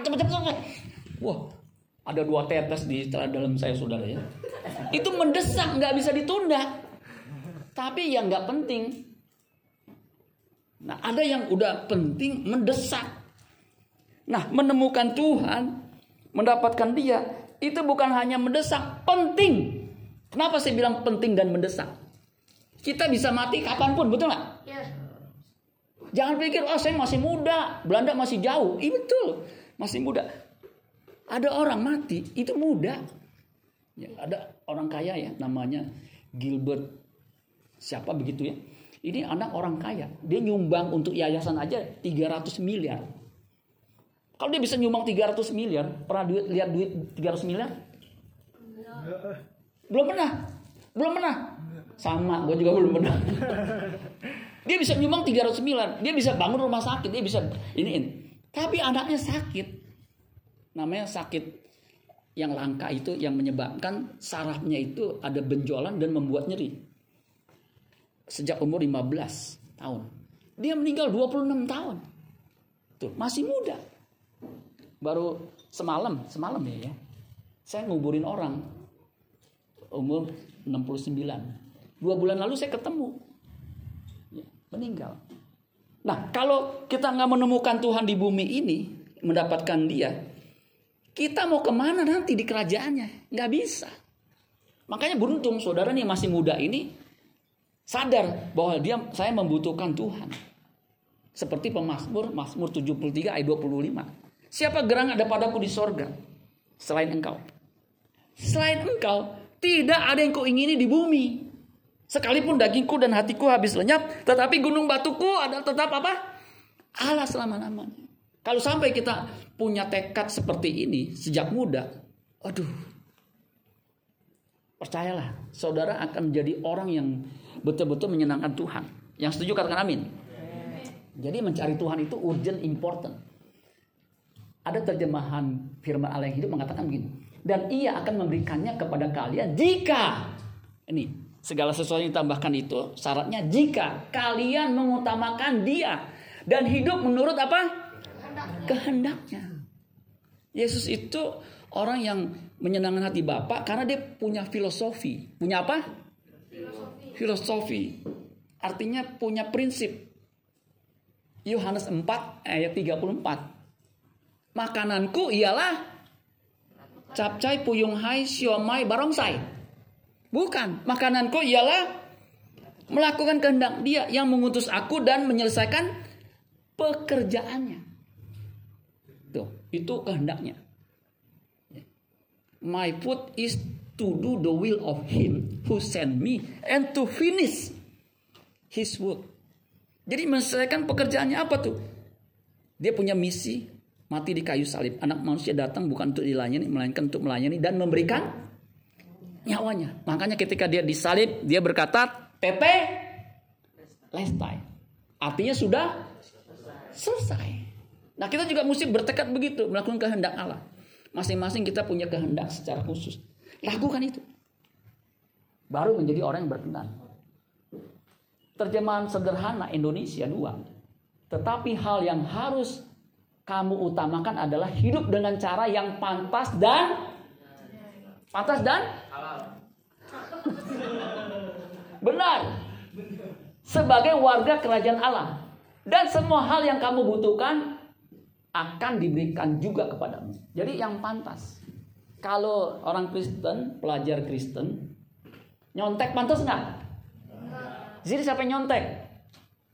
cepet-cepet. Wah, ada dua tetes di dalam saya saudara ya. Itu mendesak, nggak bisa ditunda. Tapi yang nggak penting. Nah, ada yang udah penting, mendesak. Nah, menemukan Tuhan, mendapatkan Dia, itu bukan hanya mendesak, penting. Kenapa saya bilang penting dan mendesak? Kita bisa mati kapanpun, betul nggak? Iya. Jangan pikir, oh saya masih muda, Belanda masih jauh. Iya betul, masih muda. Ada orang mati, itu muda. Ya, ada orang kaya ya, namanya Gilbert. Siapa begitu ya? Ini anak orang kaya. Dia nyumbang untuk yayasan aja tiga ratus miliar. Kalau dia bisa nyumbang tiga ratus miliar, pernah duit, lihat duit tiga ratus miliar? Belum. Belum pernah? Belum pernah? Sama, gue juga belum pernah. Dia bisa nyumbang tiga ratus miliar, dia bisa bangun rumah sakit, dia bisa iniin. Tapi anaknya sakit, namanya sakit yang langka itu yang menyebabkan sarafnya itu ada benjolan dan membuat nyeri. Sejak umur lima belas tahun, dia meninggal dua puluh enam tahun. Tuh masih muda. Baru semalam, semalam ya, ya saya nguburin orang umur enam puluh sembilan. Dua bulan lalu saya ketemu. Meninggal. Nah, kalau kita nggak menemukan Tuhan di bumi ini, mendapatkan Dia, kita mau kemana nanti di kerajaannya? Nggak bisa. Makanya beruntung saudara nih masih muda ini sadar bahwa dia saya membutuhkan Tuhan. Seperti pemazmur Mazmur tujuh puluh tiga ayat dua puluh lima. Siapa gerang ada padaku di sorga selain Engkau? Selain Engkau tidak ada yang kuingini di bumi. Sekalipun dagingku dan hatiku habis lenyap, tetapi gunung batuku adalah tetap apa? Allah selama-lamanya. Kalau sampai kita punya tekad seperti ini sejak muda, aduh, percayalah, saudara akan menjadi orang yang betul-betul menyenangkan Tuhan. Yang setuju katakan amin. Jadi mencari Tuhan itu urgent, important. Ada terjemahan firman Allah yang hidup mengatakan begini, dan Ia akan memberikannya kepada kalian jika ini. Segala sesuatu yang ditambahkan itu syaratnya jika kalian mengutamakan Dia dan hidup menurut apa? Kehendaknya. Kehendaknya. Yesus itu orang yang menyenangkan hati Bapa karena Dia punya filosofi. Punya apa? Filosofi. Filosofi. Artinya punya prinsip. Yohanes empat ayat tiga puluh empat. Makananku ialah capcai, puyung hai, siomay, barongsai. Bukan, makananku ialah melakukan kehendak Dia yang mengutus aku dan menyelesaikan pekerjaannya. Tuh, itu kehendaknya. My food is to do the will of Him who sent me and to finish His work. Jadi menyelesaikan pekerjaannya apa tuh? Dia punya misi, mati di kayu salib. Anak manusia datang bukan untuk dilayani, melainkan untuk melayani dan memberikan nyawanya. Makanya ketika dia disalib, dia berkata, Pepe, lestai. Artinya sudah selesai. Nah, kita juga mesti bertekad begitu, melakukan kehendak Allah. Masing-masing kita punya kehendak secara khusus. Lakukan itu. Baru menjadi orang yang berkenan. Terjemahan sederhana Indonesia dua. Tetapi hal yang harus kamu utamakan adalah hidup dengan cara yang pantas dan pantas dan halal. Benar. Sebagai warga kerajaan Allah. Dan semua hal yang kamu butuhkan akan diberikan juga kepadamu. Jadi yang pantas. Kalau orang Kristen, pelajar Kristen, nyontek pantas enggak? Jadi siapa yang nyontek?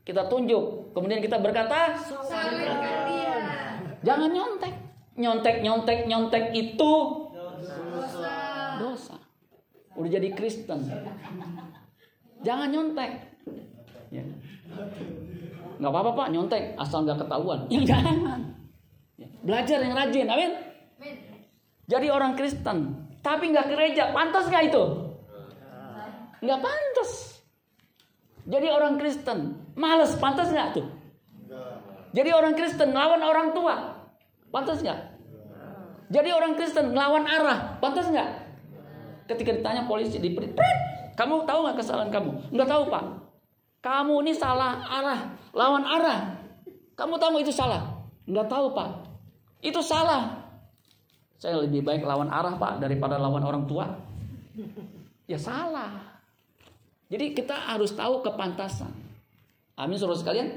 Kita tunjuk. Kemudian kita berkata, salibkan dia. Jangan nyontek. Nyontek, nyontek, nyontek itu dosa. Dosa. Udah jadi Kristen. Jangan nyontek. Ya. Gak apa-apa Pak, nyontek. Asal gak ketahuan. Ya jangan. Belajar yang rajin. Amin. Jadi orang Kristen. Tapi gak gereja. Pantas gak itu? Gak pantas. Jadi orang Kristen malas, pantas nggak tuh? Jadi orang Kristen ngelawan orang tua, pantas nggak? Jadi orang Kristen ngelawan arah, pantas nggak? Ketika ditanya polisi di prit, kamu tahu nggak kesalahan kamu? Nggak tahu Pak. Kamu ini salah arah, lawan arah. Kamu tahu itu salah? Nggak tahu Pak. Itu salah. Saya lebih baik lawan arah Pak daripada lawan orang tua. Ya salah. Jadi kita harus tahu kepantasan. Amin suruh sekalian.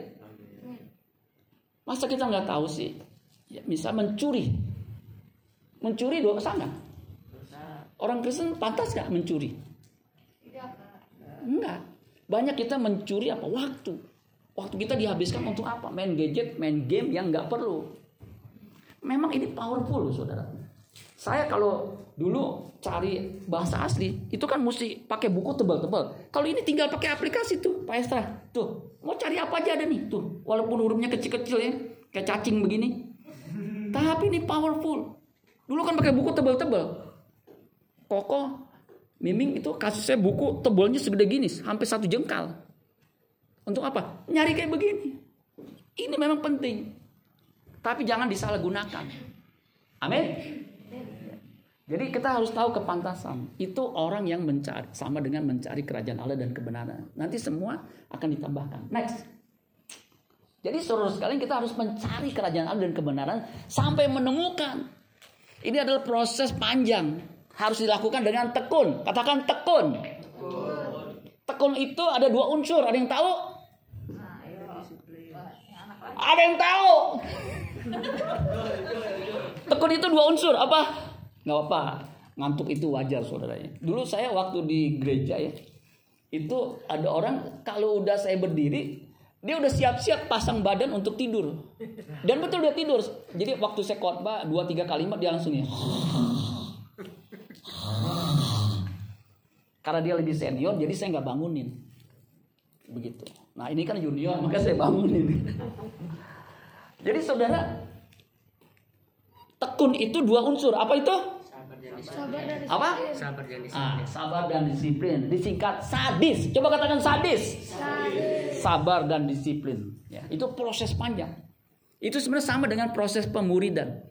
Masa kita nggak tahu sih? Ya, bisa mencuri. Mencuri dosa nggak? Orang Kristen pantas nggak mencuri? Enggak. Banyak kita mencuri apa? Waktu. Waktu kita dihabiskan untuk apa? Main gadget, main game yang nggak perlu. Memang ini powerful saudara. Saya kalau dulu cari bahasa asli itu kan mesti pakai buku tebal-tebal. Kalau ini tinggal pakai aplikasi tuh, Pak Estra. Tuh, mau cari apa aja ada nih tuh. Walaupun hurufnya kecil-kecil ya, kayak cacing begini. Tapi ini powerful. Dulu kan pakai buku tebal-tebal. Kokoh, Miming itu kasih saya buku tebalnya segede gini, hampir satu jengkal. Untuk apa? Nyari kayak begini. Ini memang penting. Tapi jangan disalahgunakan. Amin. Jadi kita harus tahu kepantasan. Itu orang yang mencari, sama dengan mencari kerajaan Allah dan kebenaran. Nanti semua akan ditambahkan. Next. Jadi seluruh sekalian kita harus mencari kerajaan Allah dan kebenaran sampai menemukan. Ini adalah proses panjang. Harus dilakukan dengan tekun. Katakan tekun. Tekun, tekun itu ada dua unsur. Ada yang tahu? Ada yang tahu? Tekun itu dua unsur. Apa? Nggak apa, ngantuk itu wajar saudaranya. Dulu saya waktu di gereja ya, itu ada orang kalau udah saya berdiri, dia udah siap-siap pasang badan untuk tidur. Dan betul dia tidur. Jadi waktu saya khotbah dua tiga kalimat dia langsung ya. Karena dia lebih senior, jadi saya nggak bangunin. Begitu. Nah ini kan junior, maka saya bangunin. Jadi saudara, tekun itu dua unsur. Apa itu? Sabar dan disiplin. Apa? Sabar dan disiplin. Ah, sabar dan disiplin. Disingkat sadis. Coba katakan sadis. Sadis. Sabar dan disiplin. Ya, itu proses panjang. Itu sebenarnya sama dengan proses pemuridan,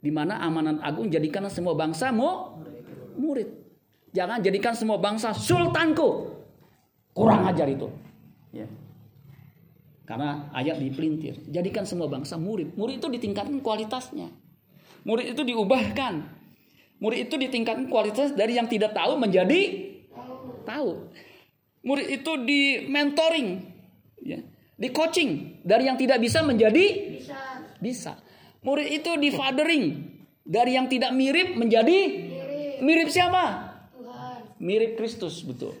di mana amanat agung jadikan semua bangsa mu murid. Jangan jadikan semua bangsa sultanku. Kurang ajar itu. Ya. Karena ayat dipelintir. Jadikan semua bangsa murid. Murid itu ditingkatkan kualitasnya. Murid itu diubahkan. Murid itu ditingkatkan kualitas dari yang tidak tahu menjadi tahu. Murid itu di mentoring, ya, di coaching dari yang tidak bisa menjadi bisa. bisa. Murid itu di fathering dari yang tidak mirip menjadi mirip, mirip siapa? Tuhan. Mirip Kristus betul.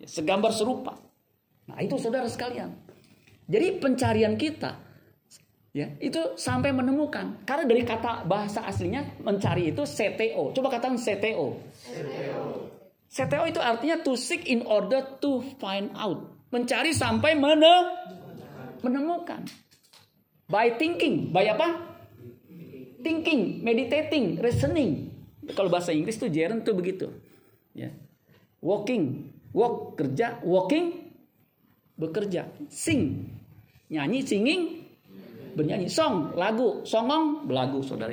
Ya, segambar serupa. Nah itu saudara sekalian. Jadi pencarian kita. Ya, itu sampai menemukan. Karena dari kata bahasa aslinya mencari itu C T O. Coba katakan C T O. C T O. C T O itu artinya to seek in order to find out. Mencari sampai mene- menemukan. By thinking, by apa? thinking, meditating, reasoning. Kalau bahasa Inggris tuh gerund tuh begitu. Ya. Walking, walk kerja, walking bekerja. Sing, nyanyi, singing, bernyanyi. Song, lagu, songong, belagu, saudara.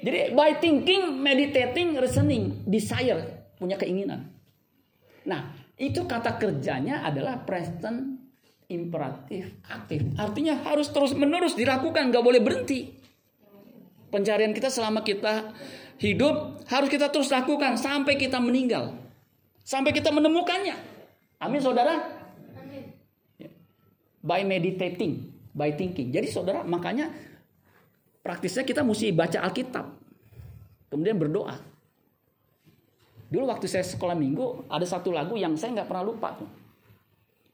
Jadi by thinking, meditating, reasoning, desire, punya keinginan. Nah, itu kata kerjanya adalah present imperatif aktif. Artinya harus terus-menerus dilakukan, gak boleh berhenti. Pencarian kita selama kita hidup harus kita terus lakukan sampai kita meninggal. Sampai kita menemukannya. Amin, saudara? Amin. By meditating, by thinking. Jadi saudara, makanya praktisnya kita mesti baca Alkitab. Kemudian berdoa. Dulu waktu saya sekolah minggu, ada satu lagu yang saya gak pernah lupa.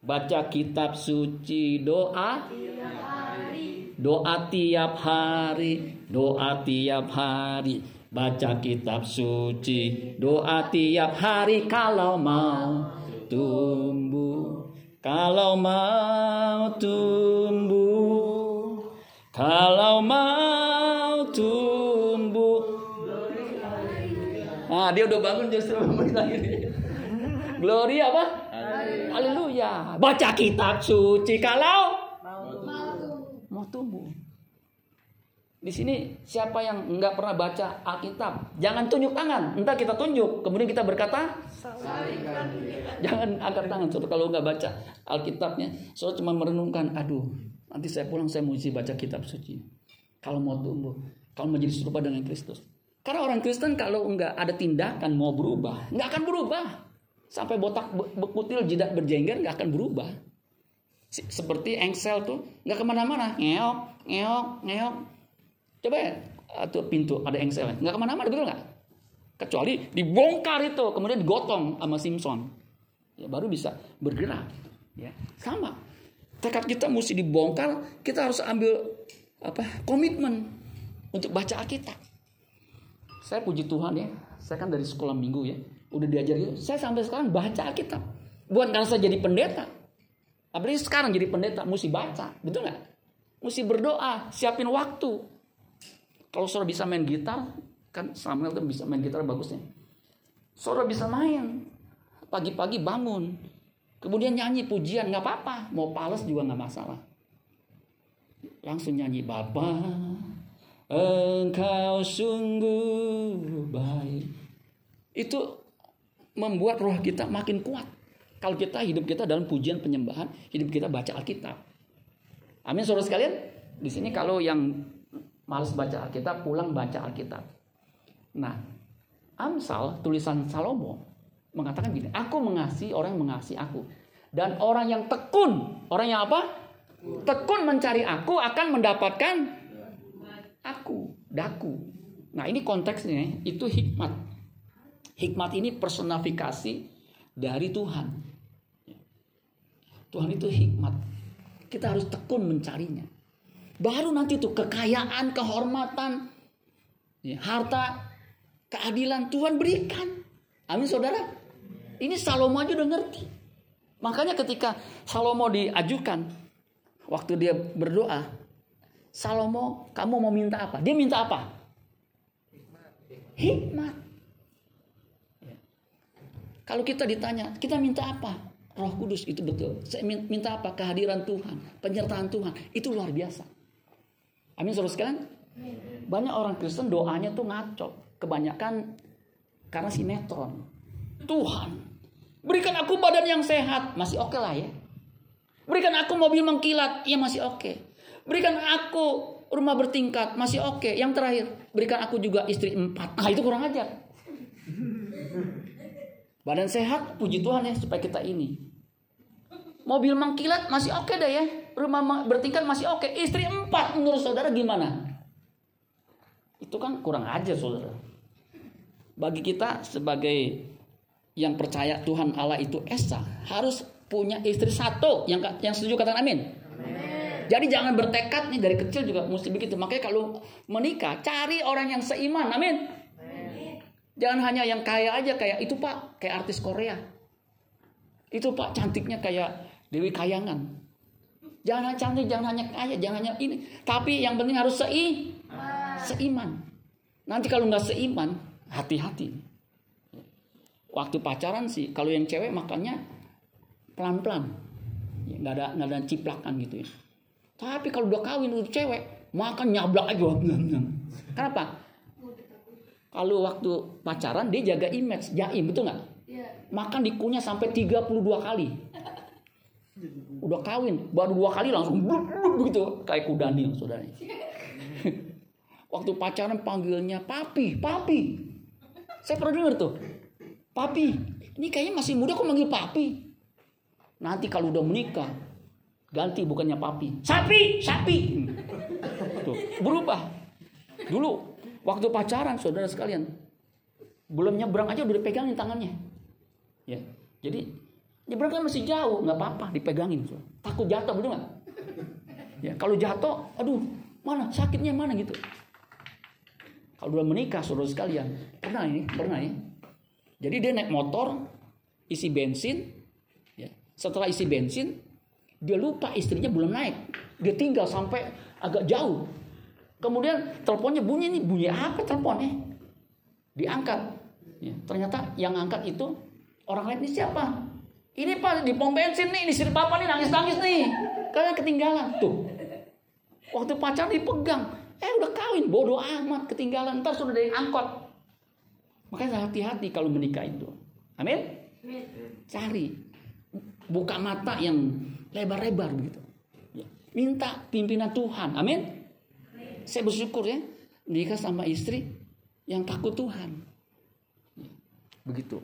Baca kitab suci, doa tiap hari. Doa tiap hari, doa tiap hari. Baca kitab suci, doa tiap hari. Kalau mau tumbuh, kalau mau tumbuh, kalau mau tumbuh. Nah, dia udah bangun justru lagi. Glory apa? Haleluya. Baca kitab suci kalau mau tumbuh. Di sini siapa yang enggak pernah baca Alkitab, jangan tunjuk tangan. Entar kita tunjuk, kemudian kita berkata, jangan angkat tangan. Contoh kalau enggak baca Alkitabnya, soalnya cuma merenungkan, aduh, nanti saya pulang saya mesti baca kitab suci. Kalau mau tumbuh, kalau menjadi serupa dengan Kristus. Karena orang Kristen kalau enggak ada tindakan mau berubah, enggak akan berubah. Sampai botak bekutil jidat berjengger enggak akan berubah. Seperti engsel tuh enggak kemana-mana, ngeok, ngeok, ngeok. Coba ya, tuh pintu ada engselnya, enggak kemana-mana, betul nggak? Kecuali dibongkar itu, kemudian digotong sama Simpson, ya baru bisa bergerak. Ya sama. Tekad kita mesti dibongkar, kita harus ambil apa komitmen untuk baca Alkitab. Saya puji Tuhan ya, saya kan dari sekolah minggu ya, udah diajar gitu. Saya sampai sekarang baca Alkitab. Bukan karena saya jadi pendeta. Apalagi sekarang jadi pendeta, mesti baca, betul gak? Mesti berdoa, siapin waktu. Kalau saudara bisa main gitar, kan Samuel kan bisa main gitar bagusnya. Saudara bisa main, pagi-pagi bangun. Kemudian nyanyi pujian, gak apa-apa. Mau pales juga gak masalah. Langsung nyanyi, Bapa, Engkau sungguh baik. Itu membuat roh kita makin kuat. Kalau kita hidup kita dalam pujian penyembahan, hidup kita baca Alkitab. Amin, saudara sekalian. Di sini kalau yang malas baca Alkitab, pulang baca Alkitab. Nah, Amsal tulisan Salomo mengatakan gini, aku mengasihi orang yang mengasihi aku. Dan orang yang tekun, orang yang apa? Tekun mencari aku akan mendapatkan aku, daku. Nah ini konteksnya, itu hikmat. Hikmat ini personifikasi dari Tuhan. Tuhan itu hikmat. Kita harus tekun mencarinya. Baru nanti tuh kekayaan, kehormatan, harta, keadilan Tuhan berikan. Amin, saudara. Ini Salomo aja udah ngerti. Makanya ketika Salomo diajukan, waktu dia berdoa, Salomo, kamu mau minta apa? Dia minta apa? Hikmat. Kalau kita ditanya, kita minta apa? Roh Kudus, itu betul. Saya minta apa? Kehadiran Tuhan, penyertaan Tuhan. Itu luar biasa. Amin, saudara sekalian. Banyak orang Kristen doanya tuh ngaco. Kebanyakan karena sinetron. Tuhan, berikan aku badan yang sehat. Masih oke lah ya. Berikan aku mobil mengkilat. Ya masih oke. Berikan aku rumah bertingkat, masih oke. Okay. Yang terakhir, berikan aku juga istri empat. Ah, itu kurang ajar. Badan sehat, puji Tuhan ya, supaya kita ini. Mobil mengkilat, masih oke okay deh ya. Rumah bertingkat, masih oke. Okay. Istri empat, menurut saudara gimana? Itu kan kurang ajar, saudara. Bagi kita, sebagai yang percaya Tuhan Allah itu Esa, harus punya istri satu. Yang, yang setuju katakan amin. Jadi jangan bertekad nih dari kecil juga mesti begitu. Makanya kalau menikah cari orang yang seiman. Amin. Amin. Jangan hanya yang kaya aja kayak itu Pak, kayak artis Korea. Itu Pak cantiknya kayak Dewi Kayangan. Jangan hanya cantik, jangan hanya kaya, jangan hanya ini. Tapi yang penting harus sei, seiman. Nanti kalau nggak seiman, hati-hati. Waktu pacaran sih, kalau yang cewek makanya pelan-pelan, nggak ada nggak ada ciplakan gitu ya. Tapi kalau udah kawin udah cewek, makan nyablak aja. Kenapa? Kalau waktu pacaran dia jaga image, jaim, betul nggak? Makan dikunyah sampai tiga puluh dua kali. Udah kawin, baru dua kali langsung blub, blub, gitu. Kayak kuda nih, saudara. Waktu pacaran panggilnya papi, papi. Saya pernah dengar tuh. Papi, ini kayaknya masih muda kok manggil papi. Nanti kalau udah menikah, ganti bukannya papi. Sapi, sapi. Tuh, berubah. Dulu, waktu pacaran, saudara sekalian, belum nyebrang aja udah dipegangin tangannya. Ya, jadi nyebrang kan masih jauh, nggak apa-apa dipegangin, so. Takut jatuh, betul nggak? Ya, kalau jatuh, aduh, mana sakitnya mana gitu. Kalau udah menikah, saudara sekalian, pernah ini, pernah ya. Jadi dia naik motor, isi bensin, ya. Setelah isi bensin, dia lupa istrinya belum naik, dia tinggal sampai agak jauh. Kemudian teleponnya bunyi nih, bunyi apa teleponnya? Diangkat, ya. Ternyata yang angkat itu orang lain. Ini siapa? Ini Pak di pom bensin nih, ini si Bapak nih nangis-nangis nih. Kalian ketinggalan tuh. Waktu pacar dipegang, eh udah kawin bodoh amat ketinggalan, ntar sudah ada yang angkot. Makanya hati-hati kalau menikah itu. Amin? Cari buka mata yang lebar-lebar begitu. Minta pimpinan Tuhan. Amin? Saya bersyukur ya menikah sama istri yang takut Tuhan. Begitu.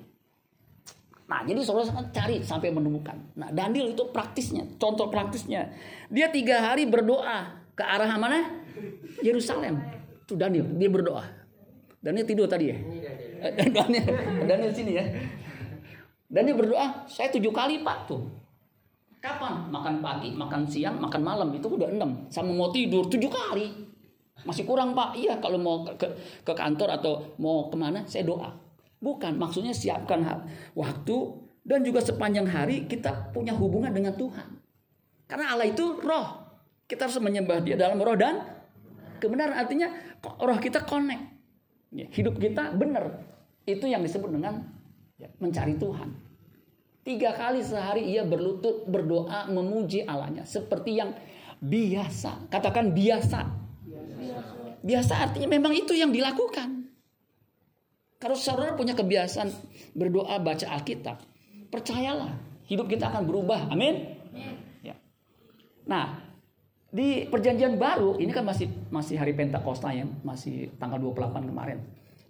Nah, jadi saudara cari sampai menemukan. Nah, Daniel itu praktisnya, contoh praktisnya. Dia tiga hari berdoa ke arah mana? Yerusalem. Itu Daniel, dia berdoa. Daniel tidur tadi ya? Eh, Daniel, Daniel sini ya. Daniel berdoa, saya tujuh kali Pak tuh. Kapan? Makan pagi, makan siang, makan malam. Itu udah enam. Sama mau tidur, tujuh kali. Masih kurang Pak. Iya, kalau mau ke, ke kantor atau mau kemana, saya doa. Bukan, maksudnya siapkan waktu dan juga sepanjang hari kita punya hubungan dengan Tuhan. Karena Allah itu roh. Kita harus menyembah dia dalam roh dan kebenaran. Artinya roh kita connect. Hidup kita benar. Itu yang disebut dengan mencari Tuhan. Tiga kali sehari ia berlutut, berdoa, memuji Allahnya. Seperti yang biasa. Katakan biasa. Biasa artinya memang itu yang dilakukan. Kalau saudara punya kebiasaan berdoa, baca Alkitab, percayalah hidup kita akan berubah. Amin. Ya. Nah, di Perjanjian Baru ini kan masih masih hari Pentakosta ya, masih tanggal dua puluh delapan kemarin.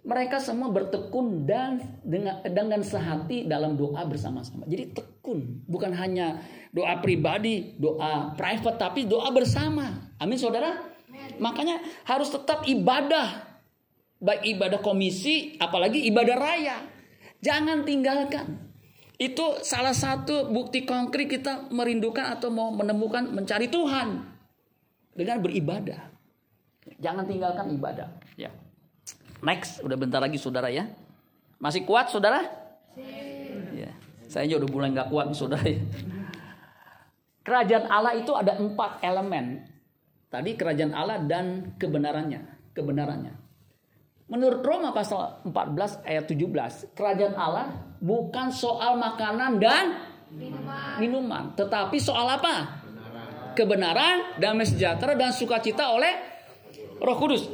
Mereka semua bertekun dan dengan, dengan sehati dalam doa bersama-sama. Jadi tekun, bukan hanya doa pribadi, doa private, tapi doa bersama. Amin, saudara. Amin. Makanya harus tetap ibadah. Baik ibadah komisi, apalagi ibadah raya. Jangan tinggalkan. Itu salah satu bukti konkret kita merindukan atau mau menemukan mencari Tuhan. Dengan beribadah. Jangan tinggalkan ibadah. Ya. Next, udah bentar lagi saudara ya. Masih kuat saudara? Ya. Saya aja udah mulai gak kuat saudara ya. Kerajaan Allah itu ada empat elemen. Tadi kerajaan Allah dan kebenarannya. Kebenarannya. Menurut Roma pasal empat belas ayat tujuh belas, kerajaan Allah bukan soal makanan dan minuman, minuman tetapi soal apa? Kebenaran, kebenaran damai sejahtera dan sukacita oleh Roh Kudus.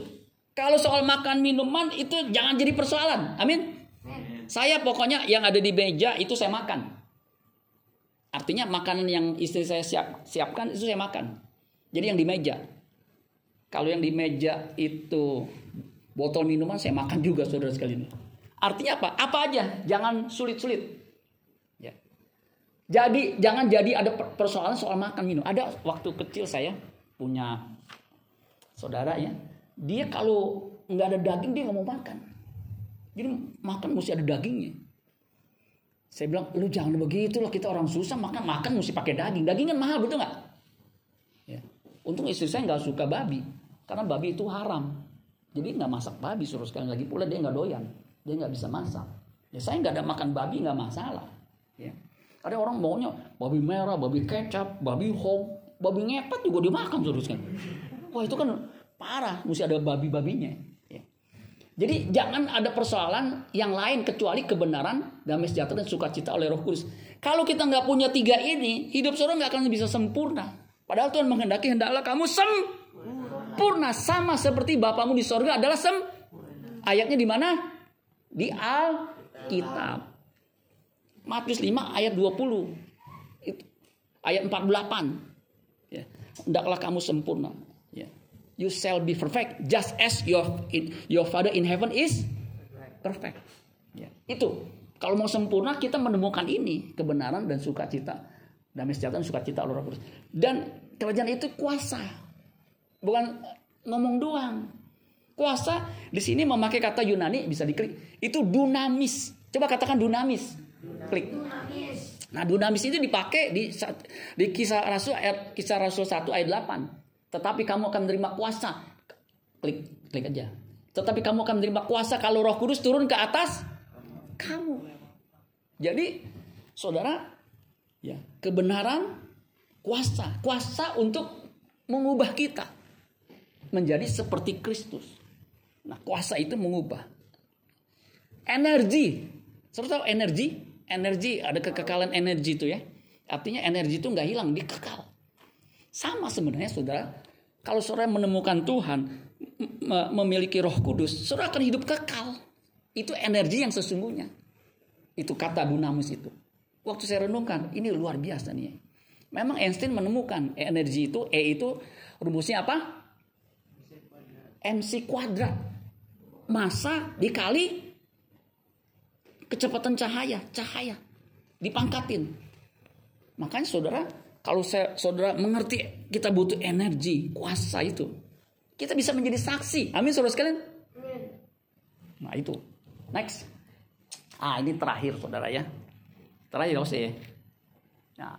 Kalau soal makan minuman itu jangan jadi persoalan. Amin. Amin. Saya pokoknya yang ada di meja itu saya makan. Artinya makanan yang istri saya siap, siapkan itu saya makan. Jadi yang di meja. Kalau yang di meja itu botol minuman saya makan juga saudara sekalian. Artinya apa? Apa aja, jangan sulit-sulit. Ya. Jadi jangan jadi ada persoalan soal makan minum. Ada waktu kecil saya punya saudara ya, dia kalau nggak ada daging dia nggak mau makan. Jadi makan mesti ada dagingnya. Saya bilang, lu jangan begitu lah, kita orang susah makan makan mesti pakai daging. Daging kan mahal betul nggak? Ya. Untung istri saya nggak suka babi, karena babi itu haram. Jadi nggak masak babi suruh sekali lagi pula dia nggak doyan, dia nggak bisa masak. Ya saya nggak ada makan babi nggak masalah. Ya. Ada orang maunya babi merah, babi kecap, babi hong, babi ngepet juga dimakan terus kan. Wah itu kan parah, mesti ada babi-babinya. Ya. Jadi jangan ada persoalan yang lain kecuali kebenaran, damai sejahtera dan sukacita oleh Roh Kudus. Kalau kita nggak punya tiga ini, hidup saudara nggak akan bisa sempurna. Padahal Tuhan menghendaki hendaklah kamu sempurna sama seperti Bapamu di sorga adalah sem. Ayatnya di mana? Di Alkitab. Matius lima ayat dua puluh. Ayat empat puluh delapan, ya. Hendaklah kamu sempurna. Ya. You shall be perfect, just as your your Father in heaven is perfect. Ya. Itu kalau mau sempurna kita menemukan ini kebenaran dan sukacita, damai sejahtera dan sukacita oleh Roh Kudus. Dan kerajaan itu kuasa, bukan ngomong doang. Kuasa di sini memakai kata Yunani bisa diklik. Itu dunamis. Coba katakan dunamis. Klik. Dunamis. Nah, dunamis itu dipakai di, di kisah rasul ayat kisah rasul satu ayat delapan. Tetapi kamu akan menerima kuasa. Klik klik aja. Tetapi kamu akan menerima kuasa kalau Roh Kudus turun ke atas kamu. Jadi, saudara, ya, kebenaran kuasa, kuasa untuk mengubah kita menjadi seperti Kristus. Nah, kuasa itu mengubah. Energi. Saudara tahu energi? Energi, ada kekekalan energi itu ya. Artinya energi itu gak hilang, dikekal. Sama sebenarnya saudara. Kalau saudara menemukan Tuhan, memiliki Roh Kudus, saudara akan hidup kekal. Itu energi yang sesungguhnya. Itu kata dunamis itu. Waktu saya renungkan, ini luar biasa nih. Memang Einstein menemukan energi itu, E itu rumusnya apa? M C kuadrat. Massa dikali kecepatan cahaya, cahaya dipangkatin. Makanya saudara, kalau saya, saudara mengerti kita butuh energi, kuasa itu, kita bisa menjadi saksi. Amin saudara sekalian. Nah itu, next. Ah ini terakhir saudara ya, terakhir loh saya. Nah,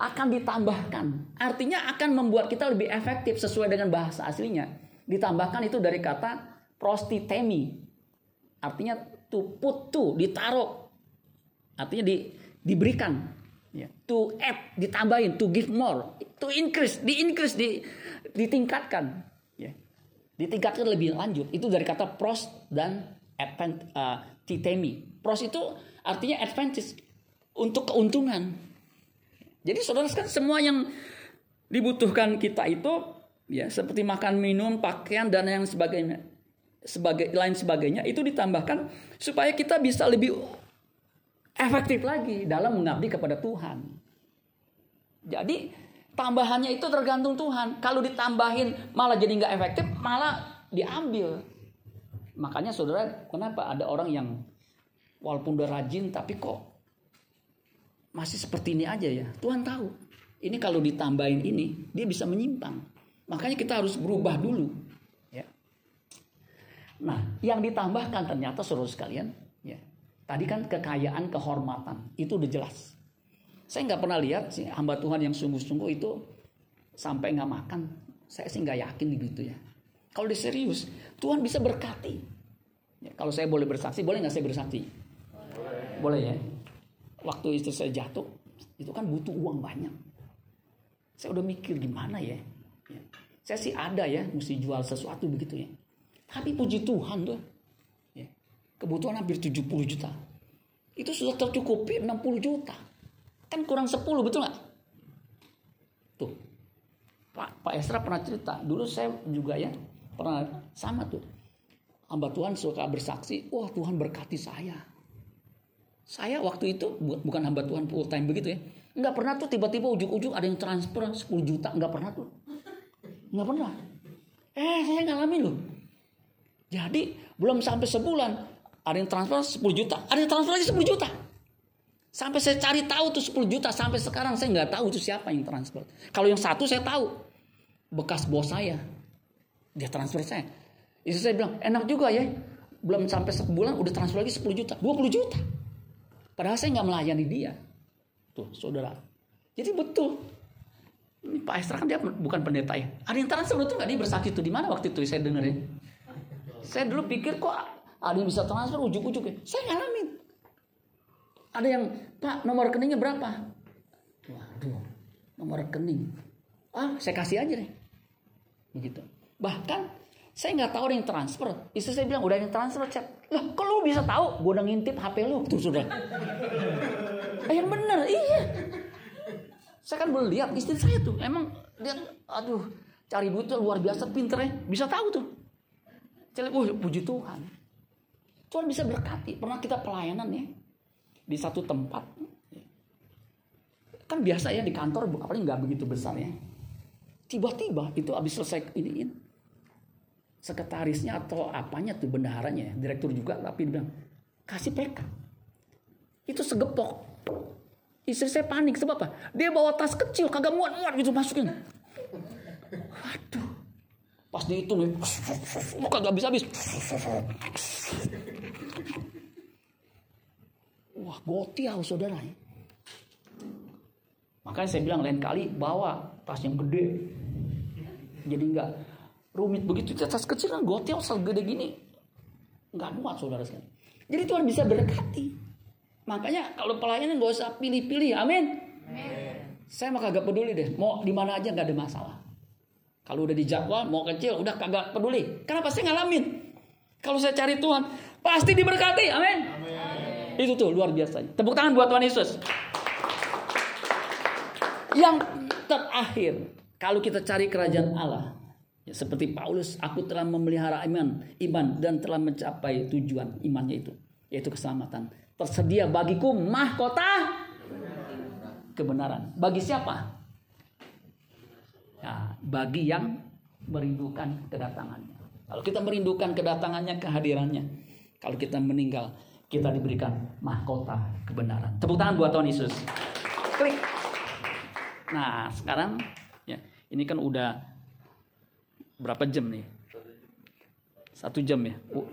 akan ditambahkan, artinya akan membuat kita lebih efektif sesuai dengan bahasa aslinya. Ditambahkan itu dari kata prostitemi, artinya to put to, ditaruh. Artinya di, diberikan. Yeah. To add, ditambahin. To give more. To increase, di-increase, di, ditingkatkan. Yeah. Ditingkatkan lebih lanjut. Itu dari kata pros dan advent, uh, titemi. Pros itu artinya advantage. Untuk keuntungan. Jadi saudara kan semua yang dibutuhkan kita itu, ya, seperti makan, minum, pakaian, dan yang sebagainya. Sebagai lain sebagainya itu ditambahkan supaya kita bisa lebih efektif lagi dalam mengabdi kepada Tuhan. Jadi tambahannya itu tergantung Tuhan. Kalau ditambahin malah jadi nggak efektif, malah diambil. Makanya saudara, kenapa ada orang yang walaupun udah rajin tapi kok masih seperti ini aja ya? Tuhan tahu. Ini kalau ditambahin ini dia bisa menyimpang. Makanya kita harus berubah dulu. Nah, yang ditambahkan ternyata saudara sekalian, ya, tadi kan kekayaan, kehormatan itu udah jelas. Saya nggak pernah lihat sih hamba Tuhan yang sungguh-sungguh itu sampai nggak makan. Saya sih nggak yakin gitu ya. Kalau dia serius, Tuhan bisa berkati. Ya, kalau saya boleh bersaksi, boleh nggak saya bersaksi? Boleh. Boleh ya. Waktu istri saya jatuh, itu kan butuh uang banyak. Saya udah mikir gimana ya. Ya. Saya sih ada ya, mesti jual sesuatu begitu ya. Tapi puji Tuhan tuh, ya, kebutuhan hampir tujuh puluh juta. Itu sudah tercukupi enam puluh juta. Kan kurang sepuluh, betul gak? Tuh, Pak, Pak Esra pernah cerita. Dulu saya juga ya, pernah sama tuh. Hamba Tuhan suka bersaksi, wah Tuhan berkati saya. Saya waktu itu, bukan hamba Tuhan full time begitu ya. Gak pernah tuh tiba-tiba ujuk-ujuk ada yang transfer sepuluh juta. Gak pernah tuh. Gak pernah. Eh, saya ngalamin loh. Jadi belum sampai sebulan ada yang transfer sepuluh juta, ada yang transfer lagi sepuluh juta. Sampai saya cari tahu tuh sepuluh juta, sampai sekarang saya nggak tahu tuh siapa yang transfer. Kalau yang satu saya tahu, bekas bos saya, dia transfer saya. Istri saya bilang enak juga ya, belum sampai sebulan udah transfer lagi sepuluh juta, dua puluh juta. Padahal saya nggak melayani dia, tuh saudara. Jadi betul. Ini Pak Esra kan dia bukan pendeta ya. Ada yang transfer tuh nggak, dia bersaksi tuh di mana waktu itu saya dengerin. Saya dulu pikir kok ada yang bisa transfer ujuk-ujuk ya. Saya ngalamin. Ada yang, Pak nomor rekeningnya berapa? Waduh, nomor rekening. Ah, saya kasih aja deh. Begitu. Bahkan saya nggak tahu ada yang transfer. Istri saya bilang, udah ada yang transfer, cek. Lah, kok lu bisa tahu? Gue udah ngintip H P lu. Tuh, sudah. Eh, yang bener, iya. Saya kan boleh lihat istri saya tuh. Emang, dia, aduh, cari duit tuh luar biasa pinternya. Bisa tahu tuh. Saya lihat, oh, puji Tuhan. Tuhan bisa berkati. Pernah kita pelayanan ya. Di satu tempat. Kan biasa ya di kantor, apalagi nggak begitu besar ya. Tiba-tiba, itu abis selesai iniin. Sekretarisnya atau apanya tuh bendaharanya, direktur juga, tapi dia bilang kasih P K. Itu segepok. Istri saya panik, sebab apa? Dia bawa tas kecil, kagak muat-muat gitu masukin. Waduh. Pas dihitung, kagak habis-habis. Wah, gotiau saudara. Makanya saya bilang lain kali bawa tas yang gede. Jadi enggak rumit begitu, tas kecil kan gotel segede gini. Nggak muat saudara sekalian. Jadi Tuhan bisa berkati. Makanya kalau pelayanan nggak usah pilih-pilih. Amin. Amin. Saya mah kagak peduli deh. Mau di mana aja nggak ada masalah. Kalau udah dijadwal mau kecil udah kagak peduli. Karena pasti ngalamin. Kalau saya cari Tuhan pasti diberkati. Amin. Amin. Itu tuh luar biasanya. Tepuk tangan buat Tuhan Yesus. Yang terakhir, kalau kita cari kerajaan Allah. Ya, seperti Paulus, aku telah memelihara iman, iman dan telah mencapai tujuan imannya itu, yaitu keselamatan. Tersedia bagiku mahkota kebenaran. Bagi siapa? Ya, bagi yang merindukan kedatangannya. Kalau kita merindukan kedatangannya, kehadirannya. Kalau kita meninggal, kita diberikan mahkota kebenaran. Tepuk tangan buat Tuhan Yesus. Klik. Nah, sekarang ya, ini kan udah berapa jam nih? Satu jam ya.